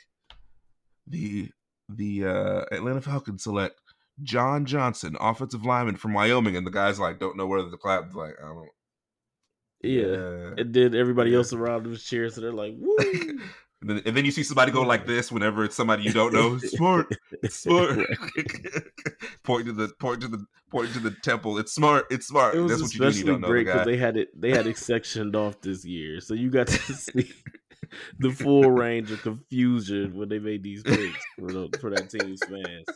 the the uh, Atlanta Falcons select John Johnson, offensive lineman from Wyoming, and the guys like don't know whether to clap. Like, I don't. Yeah, uh, and then everybody yeah. else around them cheers, and they're like, woo. and, then, and then you see somebody go like this whenever it's somebody you don't know. Smart, smart. Point to the point to the point to the temple. It's smart. It's smart. It was That's what especially you do. You don't great because the they had it. They had it sectioned off this year, so you got to see the full range of confusion when they made these picks for, the, for that team's fans.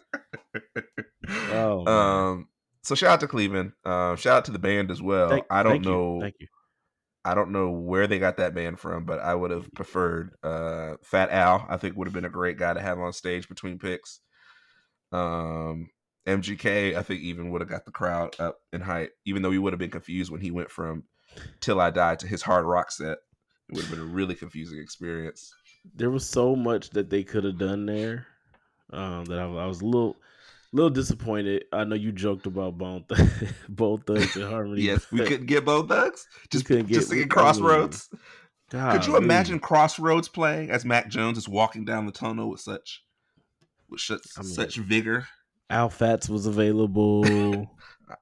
Oh, um. So shout out to Cleveland. Uh, shout out to the band as well. Thank, I don't thank know. You. Thank you. I don't know where they got that band from, but I would have preferred uh, Fat Al. I think would have been a great guy to have on stage between picks. Um. M G K, I think, even would have got the crowd up in hype, even though he would have been confused when he went from Till I Die to his hard rock set. It would have been a really confusing experience. There was so much that they could have done there um, that I, I was a little little disappointed. I know you joked about Bone, Th- Bone Thugs and Harmony. Yes, we couldn't get Bone Thugs? Just, couldn't get, just singing Crossroads? God, could you dude. imagine Crossroads playing as Mac Jones is walking down the tunnel with such, with such, I mean, such vigor? Al Fats was available.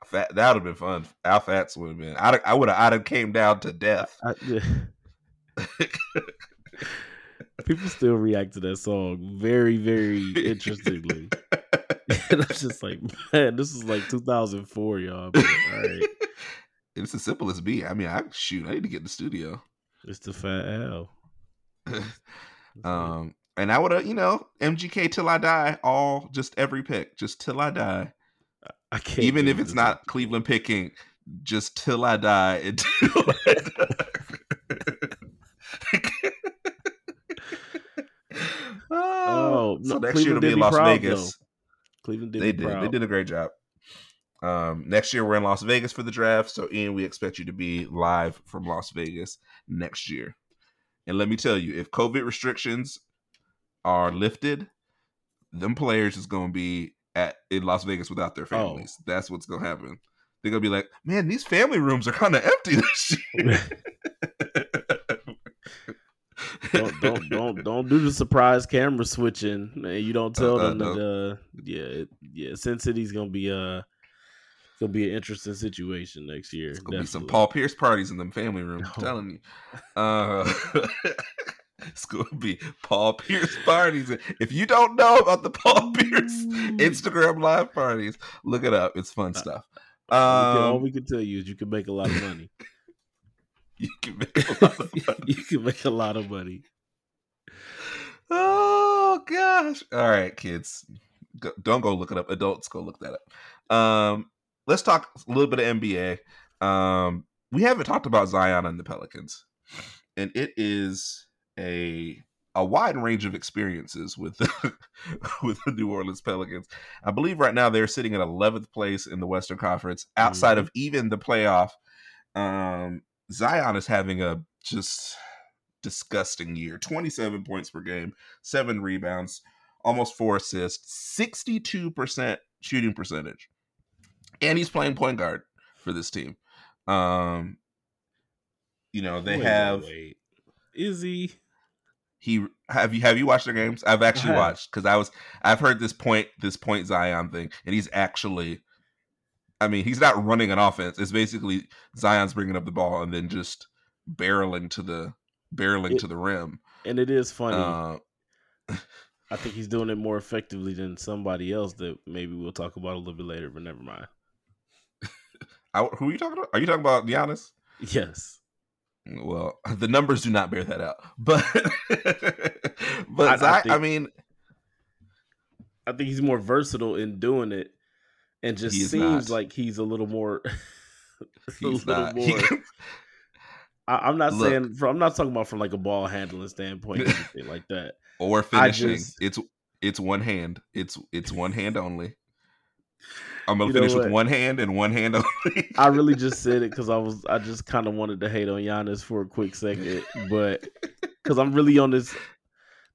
Fat, that would have been fun. Al Fats would have been. I, I would have. I'd have came down to death. I, yeah. People still react to that song very, very interestingly. And I'm just like, man, this is like two thousand four, y'all. But, all right. It's as simple as me. I mean, I shoot. I need to get in the studio. It's the Fat Al. um. And I would have, you know, M G K Till I Die, all just every pick, just Till I Die. I can't. Even if it's not Cleveland picking, just till I die. Until I die. oh, so no, next Cleveland year it'll be in Las proud, Vegas. Though. Cleveland did. They did. Proud. They did a great job. Um, next year we're in Las Vegas for the draft. So Ian, we expect you to be live from Las Vegas next year. And let me tell you, if COVID restrictions are lifted, them players is going to be at in Las Vegas without their families. Oh. That's what's going to happen. They're going to be like, man, these family rooms are kind of empty this year. don't, don't, don't, don't do the surprise camera switching. Man, you don't tell uh, them uh, that. No. Uh, yeah, it, yeah. Sin City's going to be uh, going to be an interesting situation next year. It's going to be some Paul Pierce parties in them family rooms. I'm telling you. Uh, It's going to be Paul Pierce parties. If you don't know about the Paul Pierce Instagram live parties, look it up. It's fun stuff. Um, all we can tell you is you can make a lot of money. You can make a lot of money. You can make a lot of money. Oh, gosh. All right, kids. Go, don't go look it up. Adults, go look that up. Um, let's talk a little bit of N B A. Um, we haven't talked about Zion and the Pelicans. And it is... a a wide range of experiences with with the New Orleans Pelicans. I believe right now they're sitting in eleventh place in the Western Conference, outside mm-hmm. of even the playoff. Um, Zion is having a just disgusting year. twenty-seven points per game, seven rebounds, almost four assists, sixty-two percent shooting percentage. And he's playing point guard for this team. Um, you know, they wait, have... Wait. Is he... He have you have you watched their games? I've actually watched because I was I've heard this point this point Zion thing, and he's actually, I mean, he's not running an offense. It's basically Zion's bringing up the ball and then just barreling to the barreling it, to the rim. And it is funny. Uh, I think he's doing it more effectively than somebody else that maybe we'll talk about a little bit later. But never mind. I, who are you talking about? Are you talking about Giannis? Yes. Well, the numbers do not bear that out, but but I, I, think, I mean, I think he's more versatile in doing it, and just seems not. like he's a little more. a he's little not. More, I, I'm not Look, saying from, I'm not talking about from like a ball handling standpoint, or anything like that, or finishing. Just, it's it's one hand. It's it's one hand only. I'm gonna you know finish what? with one hand and one hand only. I really just said it because I was I just kind of wanted to hate on Giannis for a quick second, but because I'm really on this.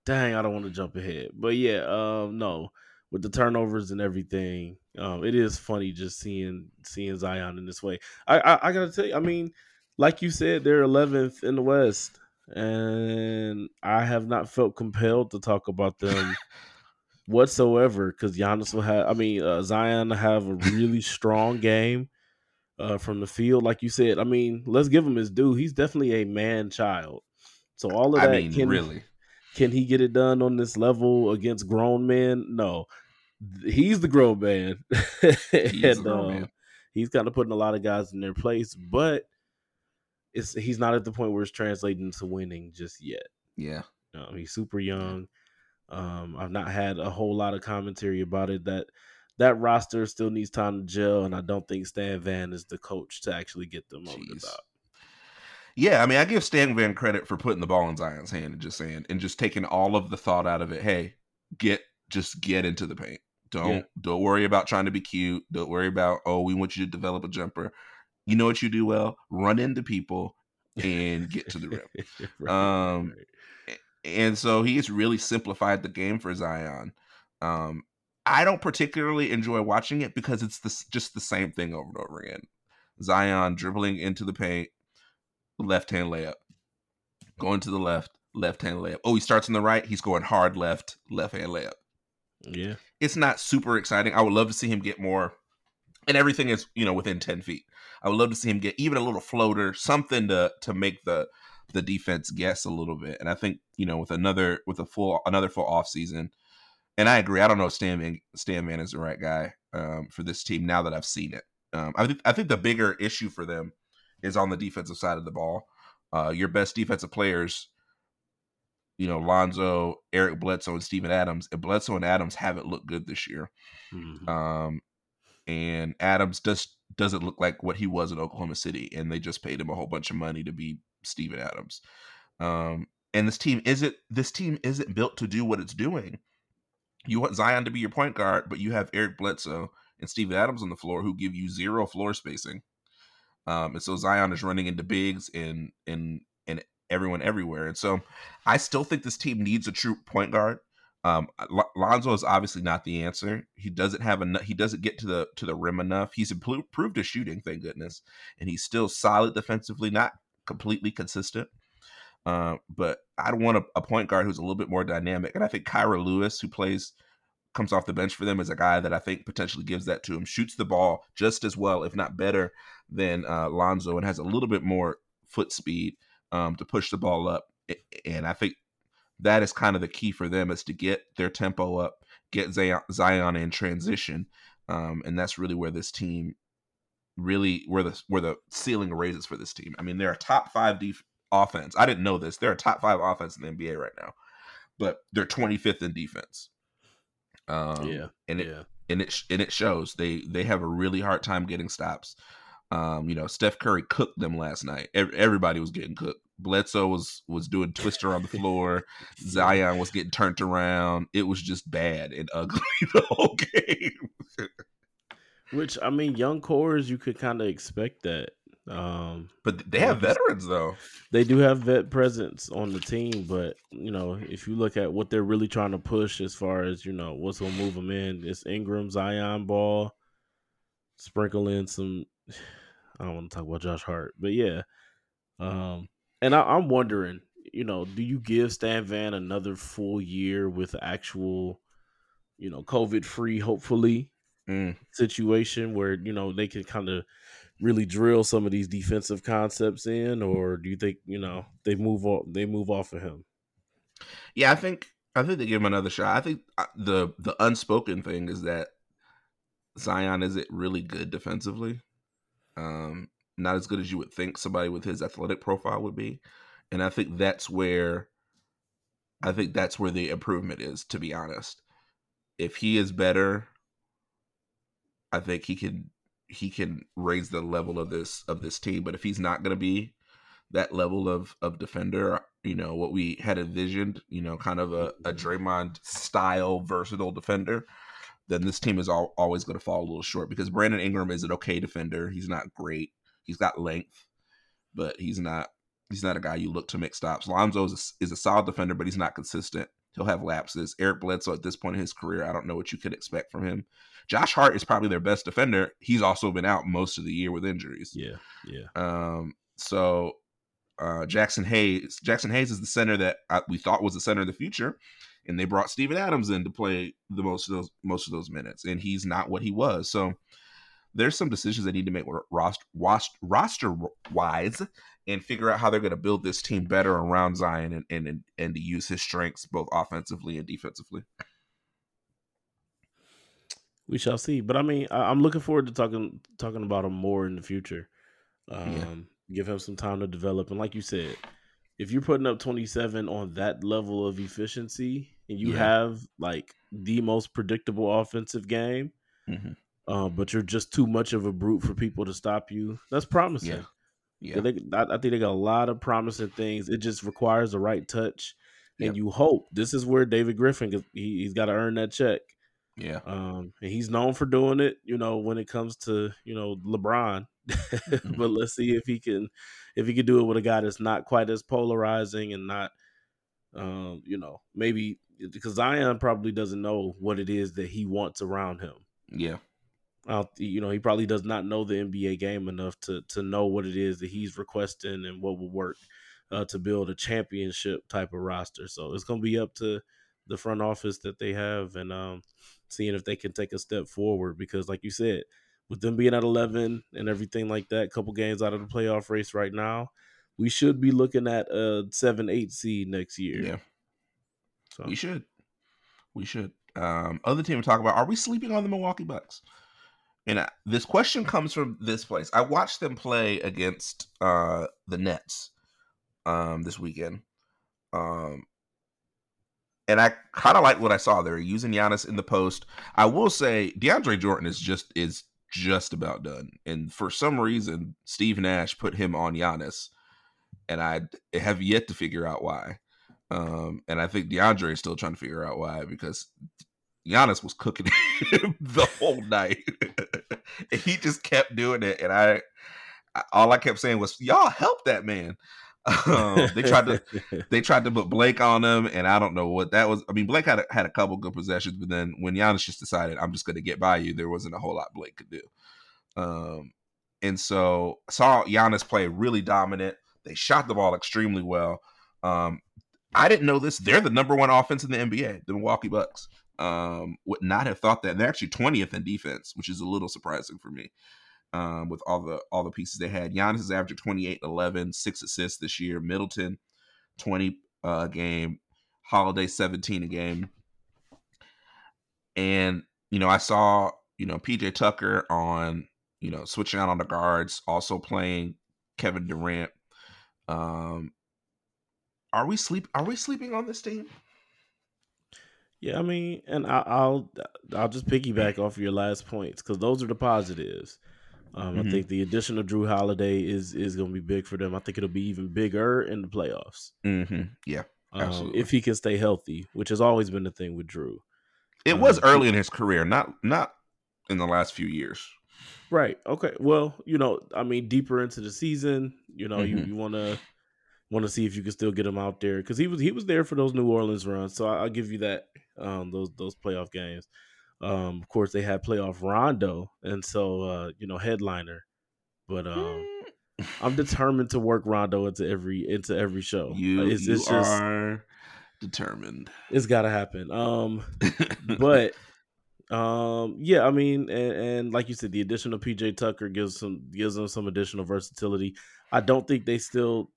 Dang, I don't want to jump ahead, but yeah, um, no, with the turnovers and everything, um, it is funny just seeing seeing Zion in this way. I, I I gotta tell you, I mean, like you said, they're eleventh in the West, and I have not felt compelled to talk about them. Whatsoever, because Giannis will have, I mean, uh, Zion will have a really strong game uh, from the field, like you said. I mean, let's give him his due. He's definitely a man child. So all of that, I mean, can, really, can he get it done on this level against grown men? No, he's the grown man. He and, grown um, man. He's kind of putting a lot of guys in their place, but it's he's not at the point where it's translating to winning just yet. Yeah, um, he's super young. Um, I've not had a whole lot of commentary about it. That that roster still needs time to gel, and I don't think Stan Van is the coach to actually get them over the top. Yeah, I mean, I give Stan Van credit for putting the ball in Zion's hand and just saying and just taking all of the thought out of it. Hey, get just get into the paint. Don't yeah. don't worry about trying to be cute. Don't worry about oh, we want you to develop a jumper. You know what you do well? Run into people and get to the rim. right, um. Right. And so he has really simplified the game for Zion. Um, I don't particularly enjoy watching it because it's the, just the same thing over and over again. Zion dribbling into the paint, left-hand layup. Going to the left, left-hand layup. Oh, he starts on the right. He's going hard left, left-hand layup. Yeah. It's not super exciting. I would love to see him get more. And everything is, you know, within ten feet. I would love to see him get even a little floater, something to to make the – the defense guess a little bit. And I think, you know, with another with a full another full offseason, and I agree, I don't know if Stan Van, Stan Van is the right guy um, for this team now that I've seen it. Um, I, th- I think the bigger issue for them is on the defensive side of the ball. Uh, your best defensive players, you know, Lonzo, Eric Bledsoe, and Steven Adams, and Bledsoe and Adams haven't looked good this year. Mm-hmm. Um, and Adams just doesn't look like what he was in Oklahoma City, and they just paid him a whole bunch of money to be Steven Adams. Um, and this team isn't this team isn't built to do what it's doing. You want Zion to be your point guard, but you have Eric Bledsoe and Steven Adams on the floor who give you zero floor spacing. Um, and so Zion is running into bigs and and and everyone everywhere. And so I still think this team needs a true point guard. Um, L- Lonzo is obviously not the answer. He doesn't have enough. He doesn't get to the to the rim enough. He's improved his shooting, thank goodness, and he's still solid defensively, not completely consistent. Uh, but I want a, a point guard who's a little bit more dynamic, and I think Kyra Lewis, who plays comes off the bench for them, is a guy that I think potentially gives that to him. Shoots the ball just as well, if not better, than uh, Lonzo, and has a little bit more foot speed um, to push the ball up. And I think that is kind of the key for them, is to get their tempo up, get Zion in transition, um, and that's really where this team really where the where the ceiling raises for this team. I mean, they're a top five def- offense. I didn't know this. They're a top five offense in the N B A right now, but they're twenty-fifth in defense. Um, yeah, and it yeah. and it and it shows. They they have a really hard time getting stops. Um, you know, Steph Curry cooked them last night. Every, everybody was getting cooked. Bledsoe was was doing twister on the floor. Zion was getting turned around. It was just bad and ugly the whole game. Which, I mean, young cores, you could kind of expect that. Um, but they have veterans, though. They do have vet presence on the team. But, you know, if you look at what they're really trying to push as far as, you know, what's going to move them in, it's Ingram, Zion ball, sprinkle in some... I don't want to talk about Josh Hart, but yeah. Um, and I, I'm wondering, you know, do you give Stan Van another full year with actual, you know, COVID-free, hopefully, mm. situation where, you know, they can kind of really drill some of these defensive concepts in, or do you think, you know, they move off, they move off of him? Yeah, I think I think they give him another shot. I think the the unspoken thing is that Zion isn't really good defensively. Um, not as good as you would think somebody with his athletic profile would be. And I think that's where, I think that's where the improvement is, to be honest. If he is better, I think he can, he can raise the level of this, of this team. But if he's not going to be that level of, of defender, you know, what we had envisioned, you know, kind of a, a Draymond style versatile defender, then this team is all, always going to fall a little short, because Brandon Ingram is an okay defender. He's not great. He's got length, but he's not he's not a guy you look to make stops. Lonzo is a, is a solid defender, but he's not consistent. He'll have lapses. Eric Bledsoe, at this point in his career, I don't know what you could expect from him. Josh Hart is probably their best defender. He's also been out most of the year with injuries. Yeah, yeah. Um, so uh, Jackson Hayes. Jackson Hayes is the center that I, we thought was the center of the future. And they brought Steven Adams in to play the most of those most of those minutes, and he's not what he was. So there's some decisions they need to make roster roster wise, and figure out how they're going to build this team better around Zion, and and and to use his strengths both offensively and defensively. We shall see, but I mean, I'm looking forward to talking talking about him more in the future. Um, yeah. Give him some time to develop, and like you said, if you're putting up twenty-seven on that level of efficiency, and you yeah. have like the most predictable offensive game, mm-hmm. uh, but you're just too much of a brute for people to stop you, that's promising. Yeah, yeah. They, I, I think they got a lot of promising things. It just requires the right touch, and yep. you hope. This is where David Griffin, he, he's got to earn that check. Yeah, um, and he's known for doing it. You know, when it comes to you know LeBron. But let's see if he can if he can do it with a guy that's not quite as polarizing and not um you know maybe because Zion probably doesn't know what it is that he wants around him. Yeah, uh, you know he probably does not know the N B A game enough to to know what it is that he's requesting and what will work uh, to build a championship type of roster. So it's gonna be up to the front office that they have and um seeing if they can take a step forward, because like you said, with them being at eleven and everything like that, a couple games out of the playoff race right now, we should be looking at a seven eight seed next year. Yeah, so. We should. We should. Um, other team to talk about, are we sleeping on the Milwaukee Bucks? And I, this question comes from this place. I watched them play against uh, the Nets um, this weekend. Um, And I kind of like what I saw. They were using Giannis in the post. I will say DeAndre Jordan is just is just about done. And for some reason, Steve Nash put him on Giannis, and I have yet to figure out why. Um, and I think DeAndre is still trying to figure out why, because Giannis was cooking him the whole night. And he just kept doing it. And I, I, all I kept saying was, y'all help that man. um, they tried to they tried to put Blake on him, and I don't know what that was. I mean, Blake had a, had a couple good possessions, but then when Giannis just decided I'm just going to get by you, there wasn't a whole lot Blake could do. Um, and so I saw Giannis play really dominant. They shot the ball extremely well. Um, I didn't know this. They're the number one offense in the N B A, the Milwaukee Bucks. Um, would not have thought that. They're actually twentieth in defense, which is a little surprising for me. Um, with all the all the pieces they had. Giannis is averaging twenty-eight, eleven, six assists this year. Middleton, twenty uh, a game. Holiday, seventeen a game. And, you know, I saw, you know, P J Tucker on, you know, switching out on the guards, also playing Kevin Durant. Um, are we sleep? Are we sleeping on this team? Yeah, I mean, and I, I'll I'll just piggyback off your last points, because those are the positives. Um, mm-hmm. I think the addition of Drew Holiday is is going to be big for them. I think it'll be even bigger in the playoffs. Mm-hmm. Yeah, absolutely. Um, if he can stay healthy, which has always been the thing with Drew. It um, was early in his career, not not in the last few years. Right. Okay. Well, you know, I mean, deeper into the season, you know, mm-hmm. you you want to want to see if you can still get him out there, because he was he was there for those New Orleans runs. So I'll give you that. Um, those those playoff games. Um, of course, they had playoff Rondo, and so uh, you know, headliner. But um, I'm determined to work Rondo into every into every show. You, it's, you it's just, are determined. It's got to happen. Um, but um, yeah, I mean, and, and like you said, the addition of P J Tucker gives some gives them some additional versatility. I don't think they still.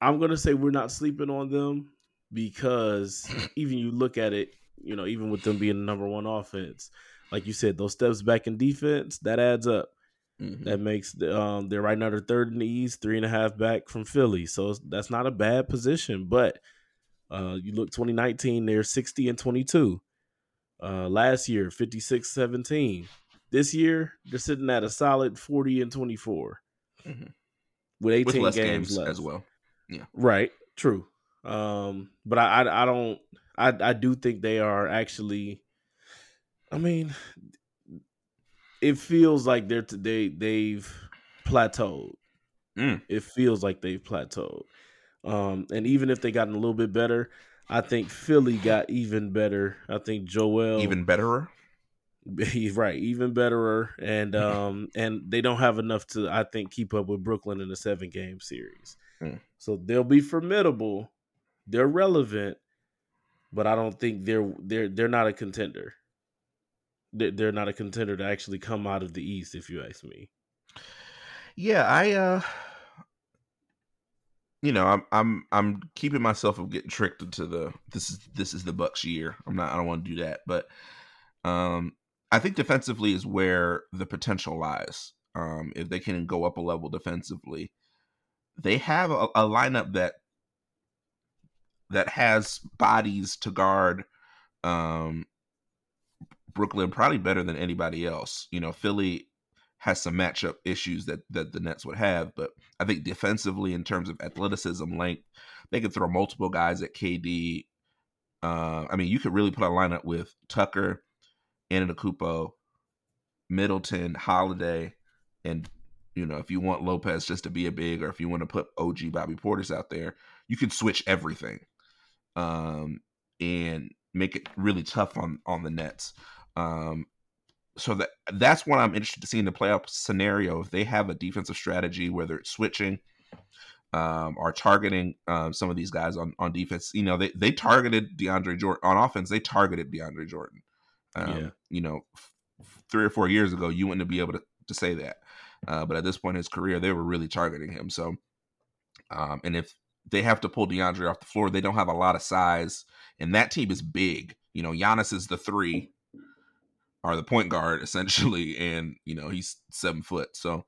I'm gonna say we're not sleeping on them, because even you look at it. You know, even with them being the number one offense, like you said, those steps back in defense, that adds up. Mm-hmm. That makes the, um, they're right now they're third in the East, three and a half back from Philly. So that's not a bad position. But uh, you look twenty nineteen, they're sixty and twenty-two. Uh, last year, fifty-six, seventeen. This year, they're sitting at a solid forty and twenty-four, mm-hmm. with eighteen with less games, games left as well. Yeah, right. True. Um, but I, I, I don't. I, I do think they are actually, I mean, it feels like they're today they've plateaued. Mm. It feels like they've plateaued. Um, and even if they gotten a little bit better, I think Philly got even better. I think Joel even betterer. He's right, even betterer, and um, and they don't have enough to, I think, keep up with Brooklyn in a seven game series. Mm. So they'll be formidable. They're relevant. But I don't think they're they're they're not a contender. They're, they're not a contender to actually come out of the East, if you ask me. Yeah, I, uh, you know, I'm I'm I'm keeping myself from getting tricked into the this is this is the Bucks year. I'm not. I don't want to do that. But um, I think defensively is where the potential lies. Um, if they can go up a level defensively, they have a, a lineup that. that has bodies to guard um, Brooklyn probably better than anybody else. You know, Philly has some matchup issues that, that the Nets would have, but I think defensively in terms of athleticism, length, they could throw multiple guys at K D. Uh, I mean, you could really put a lineup with Tucker, Antetokounmpo, Middleton, Holiday, and, you know, if you want Lopez just to be a big, or if you want to put O G Bobby Portis out there, you could switch everything. Um, and make it really tough on, on the Nets. Um, so that that's what I'm interested to see in the playoff scenario. If they have a defensive strategy, whether it's switching um, or targeting um, some of these guys on, on defense, you know, they, they targeted DeAndre Jordan on offense. They targeted DeAndre Jordan, um, yeah. you know, f- three or four years ago, you wouldn't be able to, to say that. Uh, but at this point in his career, they were really targeting him. So, um, and if, they have to pull DeAndre off the floor. They don't have a lot of size, and that team is big. You know, Giannis is the three, or the point guard essentially, and you know he's seven foot. So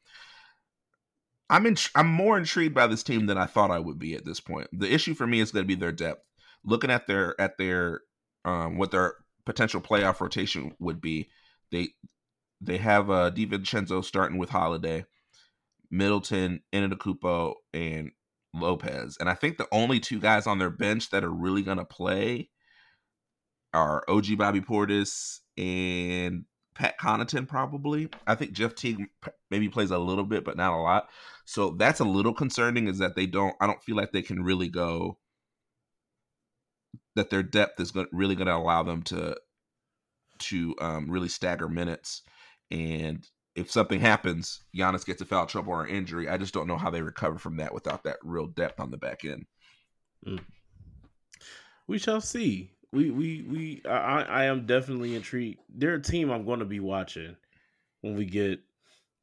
I'm in, I'm more intrigued by this team than I thought I would be at this point. The issue for me is going to be their depth. Looking at their at their um, what their potential playoff rotation would be, they They have uh, DiVincenzo starting with Holiday, Middleton, Antetokounmpo, and Lopez. And I think the only two guys on their bench that are really going to play are O G Bobby Portis and Pat Connaughton probably. I think Jeff Teague maybe plays a little bit, but not a lot. So that's a little concerning, is that they don't, I don't feel like they can really go, that their depth is going, really going to allow them to to um, really stagger minutes. And if something happens, Giannis gets a foul trouble or an injury, I just don't know how they recover from that without that real depth on the back end. Mm. We shall see. We we we. I, I am definitely intrigued. They're a team I'm going to be watching when we get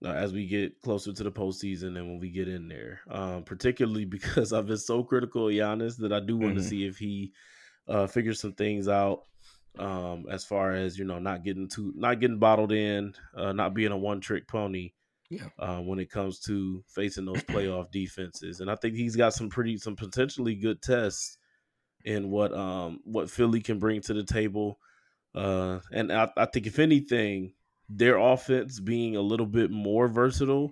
uh, as we get closer to the postseason and when we get in there. Um, particularly because I've been so critical of Giannis that I do want mm-hmm. to see if he uh, figures some things out. Um, as far as, you know, not getting too, not getting bottled in, uh, not being a one trick pony, yeah. Uh, when it comes to facing those playoff defenses, and I think he's got some pretty, some potentially good tests in what um what Philly can bring to the table, uh, and I, I think if anything, their offense being a little bit more versatile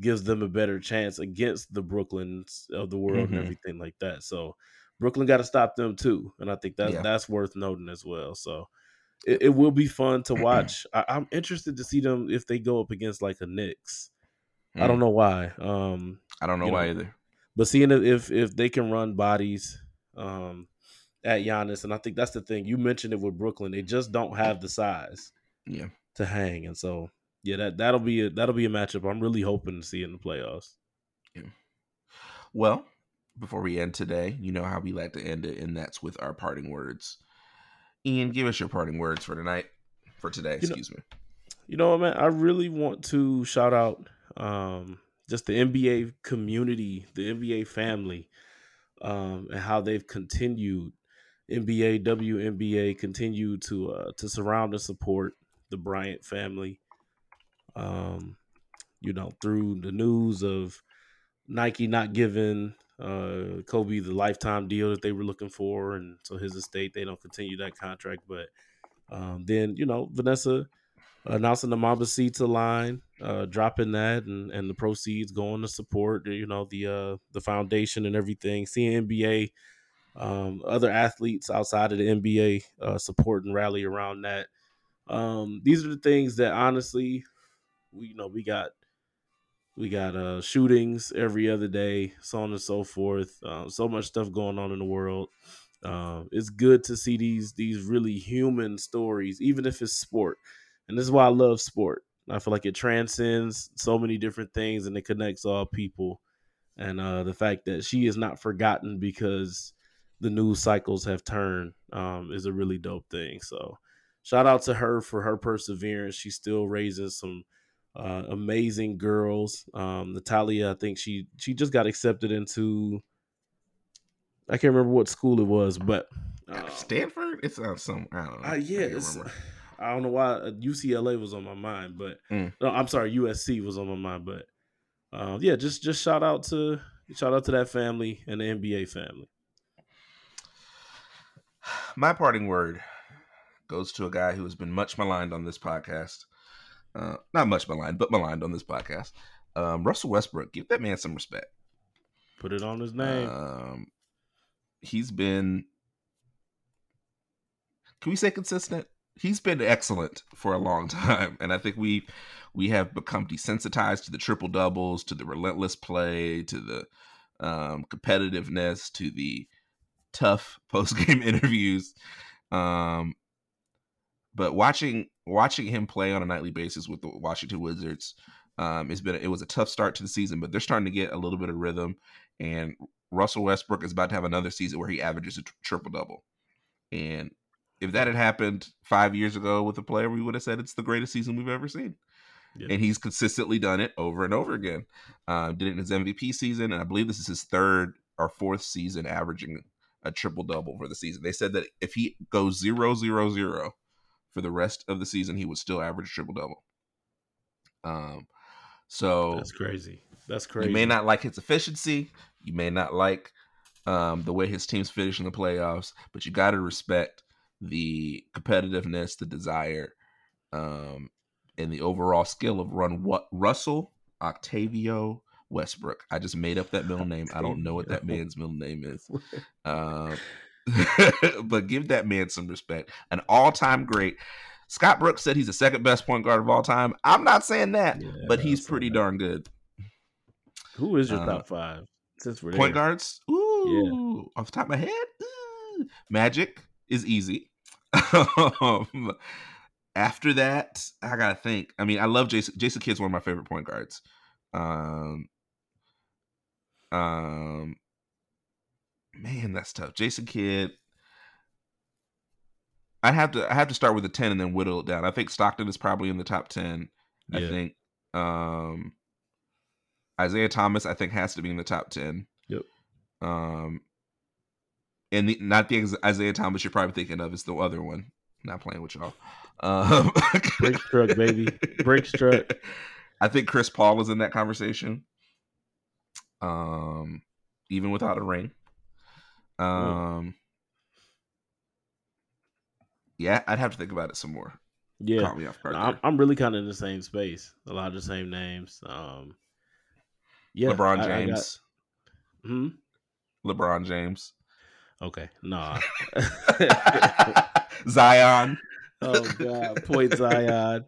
gives them a better chance against the Brooklyns of the world mm-hmm. and everything like that. So Brooklyn got to stop them too, and I think that yeah. that's worth noting as well. So it, it will be fun to watch. I, I'm interested to see them if they go up against like a Knicks. Mm. I don't know why. Um, I don't know why know. either. But seeing if if they can run bodies um, at Giannis, and I think that's the thing. You mentioned it with Brooklyn; they just don't have the size yeah. to hang. And so yeah, that that'll be a, that'll be a matchup I'm really hoping to see in the playoffs. Yeah. Well, before we end today, you know how we like to end it, and that's with our parting words. Ian, give us your parting words for tonight, for today, excuse me. You know what, man? I really want to shout out um, just the N B A community, the N B A family, um, and how they've continued, N B A, W N B A, continue to uh, to surround and support the Bryant family. Um, you know, through the news of Nike not giving uh Kobe the lifetime deal that they were looking for, and so his estate, they don't continue that contract, but um then, you know, Vanessa announcing the Mamba Seeds line, uh dropping that, and and the proceeds going to support, you know, the uh the foundation and everything. Seeing N B A um other athletes outside of the N B A uh support and rally around that, um these are the things that honestly we, you know, we got We got uh, shootings every other day, so on and so forth. Uh, so much stuff going on in the world. Uh, it's good to see these these really human stories, even if it's sport. And this is why I love sport. I feel like it transcends so many different things, and it connects all people. And uh, the fact that she is not forgotten because the news cycles have turned um, is a really dope thing. So shout out to her for her perseverance. She's still raising some Uh, amazing girls. Um, Natalia, I think she she just got accepted into, I can't remember what school it was, but uh, Stanford. It's uh, some I don't know. Uh, yeah, I, it's, I don't know why U C L A was on my mind, but mm. no, I'm sorry, U S C was on my mind, but uh, yeah, just just shout out to shout out to that family and the N B A family. My parting word goes to a guy who has been much maligned on this podcast. Uh, not much maligned, but maligned on this podcast. Um, Russell Westbrook, give that man some respect. Put it on his name. Um, he's been, can we say consistent? He's been excellent for a long time. And I think we we have become desensitized to the triple doubles, to the relentless play, to the um, competitiveness, to the tough post-game interviews. Um, but watching... Watching him play on a nightly basis with the Washington Wizards, um, it's been a, it was a tough start to the season, but they're starting to get a little bit of rhythm. And Russell Westbrook is about to have another season where he averages a tr- triple double. And if that had happened five years ago with a player, we would have said it's the greatest season we've ever seen. Yeah. And he's consistently done it over and over again. Uh, did it in his M V P season, and I believe this is his third or fourth season averaging a triple double for the season. They said that if he goes zero zero zero. for the rest of the season, he would still average triple double. Um, so that's crazy. That's crazy. You may not like his efficiency. You may not like um, the way his team's finished in the playoffs, but you got to respect the competitiveness, the desire, um, and the overall skill of run what Russell Octavio Westbrook. I just made up that middle name. I don't know what that man's middle name is. Uh, but give that man some respect. An all-time great. Scott Brooks said he's the second best point guard of all time. I'm not saying that, yeah, but he's pretty that. darn good. Who is your uh, top five? Since we're point here. guards? Ooh, yeah. Off the top of my head? Ooh. Magic is easy. um, after that, I got to think. I mean, I love Jason. Jason Kidd's one of my favorite point guards. Um, um, man, that's tough. Jason Kidd. I have to. I have to start with a ten and then whittle it down. I think Stockton is probably in the top ten. Yeah. I think um, Isaiah Thomas, I think, has to be in the top ten. Yep. Um, and the, not the Isaiah Thomas you're probably thinking of is the other one. Not playing with y'all. Um, Brick truck, baby. Brick truck. I think Chris Paul was in that conversation, um, even without a ring. Um, yeah, I'd have to think about it some more. Yeah, caught me off guard there. I'm really kind of in the same space. A lot of the same names. Um, yeah, LeBron James. I, I got... Hmm. LeBron James. Okay, nah. Zion. Oh God, point Zion.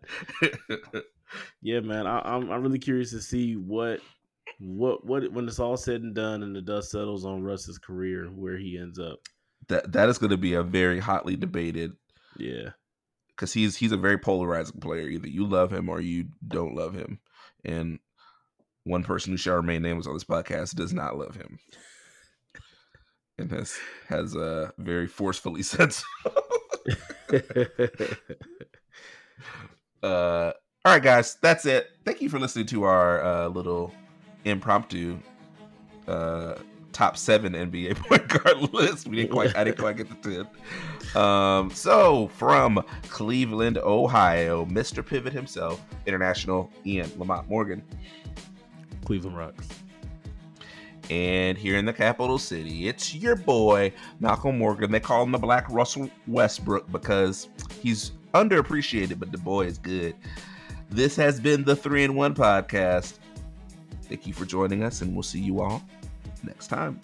Yeah, man, I, I'm I'm really curious to see what what what when it's all said and done and the dust settles on Russ's career, where he ends up. That that is going to be a very hotly debated. Yeah, because he's he's a very polarizing player. Either you love him or you don't love him. And one person who shall remain nameless on this podcast does not love him, and has has uh, very forcefully said so. uh. All right, guys, that's it. Thank you for listening to our uh, little impromptu uh, top seven N B A point guard list. We didn't quite, I didn't quite get the ten. Um, so from Cleveland, Ohio, Mister Pivot himself, international Ian Lamont Morgan. Cleveland rocks. And here in the capital city, it's your boy, Malcolm Morgan. They call him the Black Russell Westbrook because he's underappreciated, but the boy is good. This has been the Three in One Podcast. Thank you for joining us, and we'll see you all next time.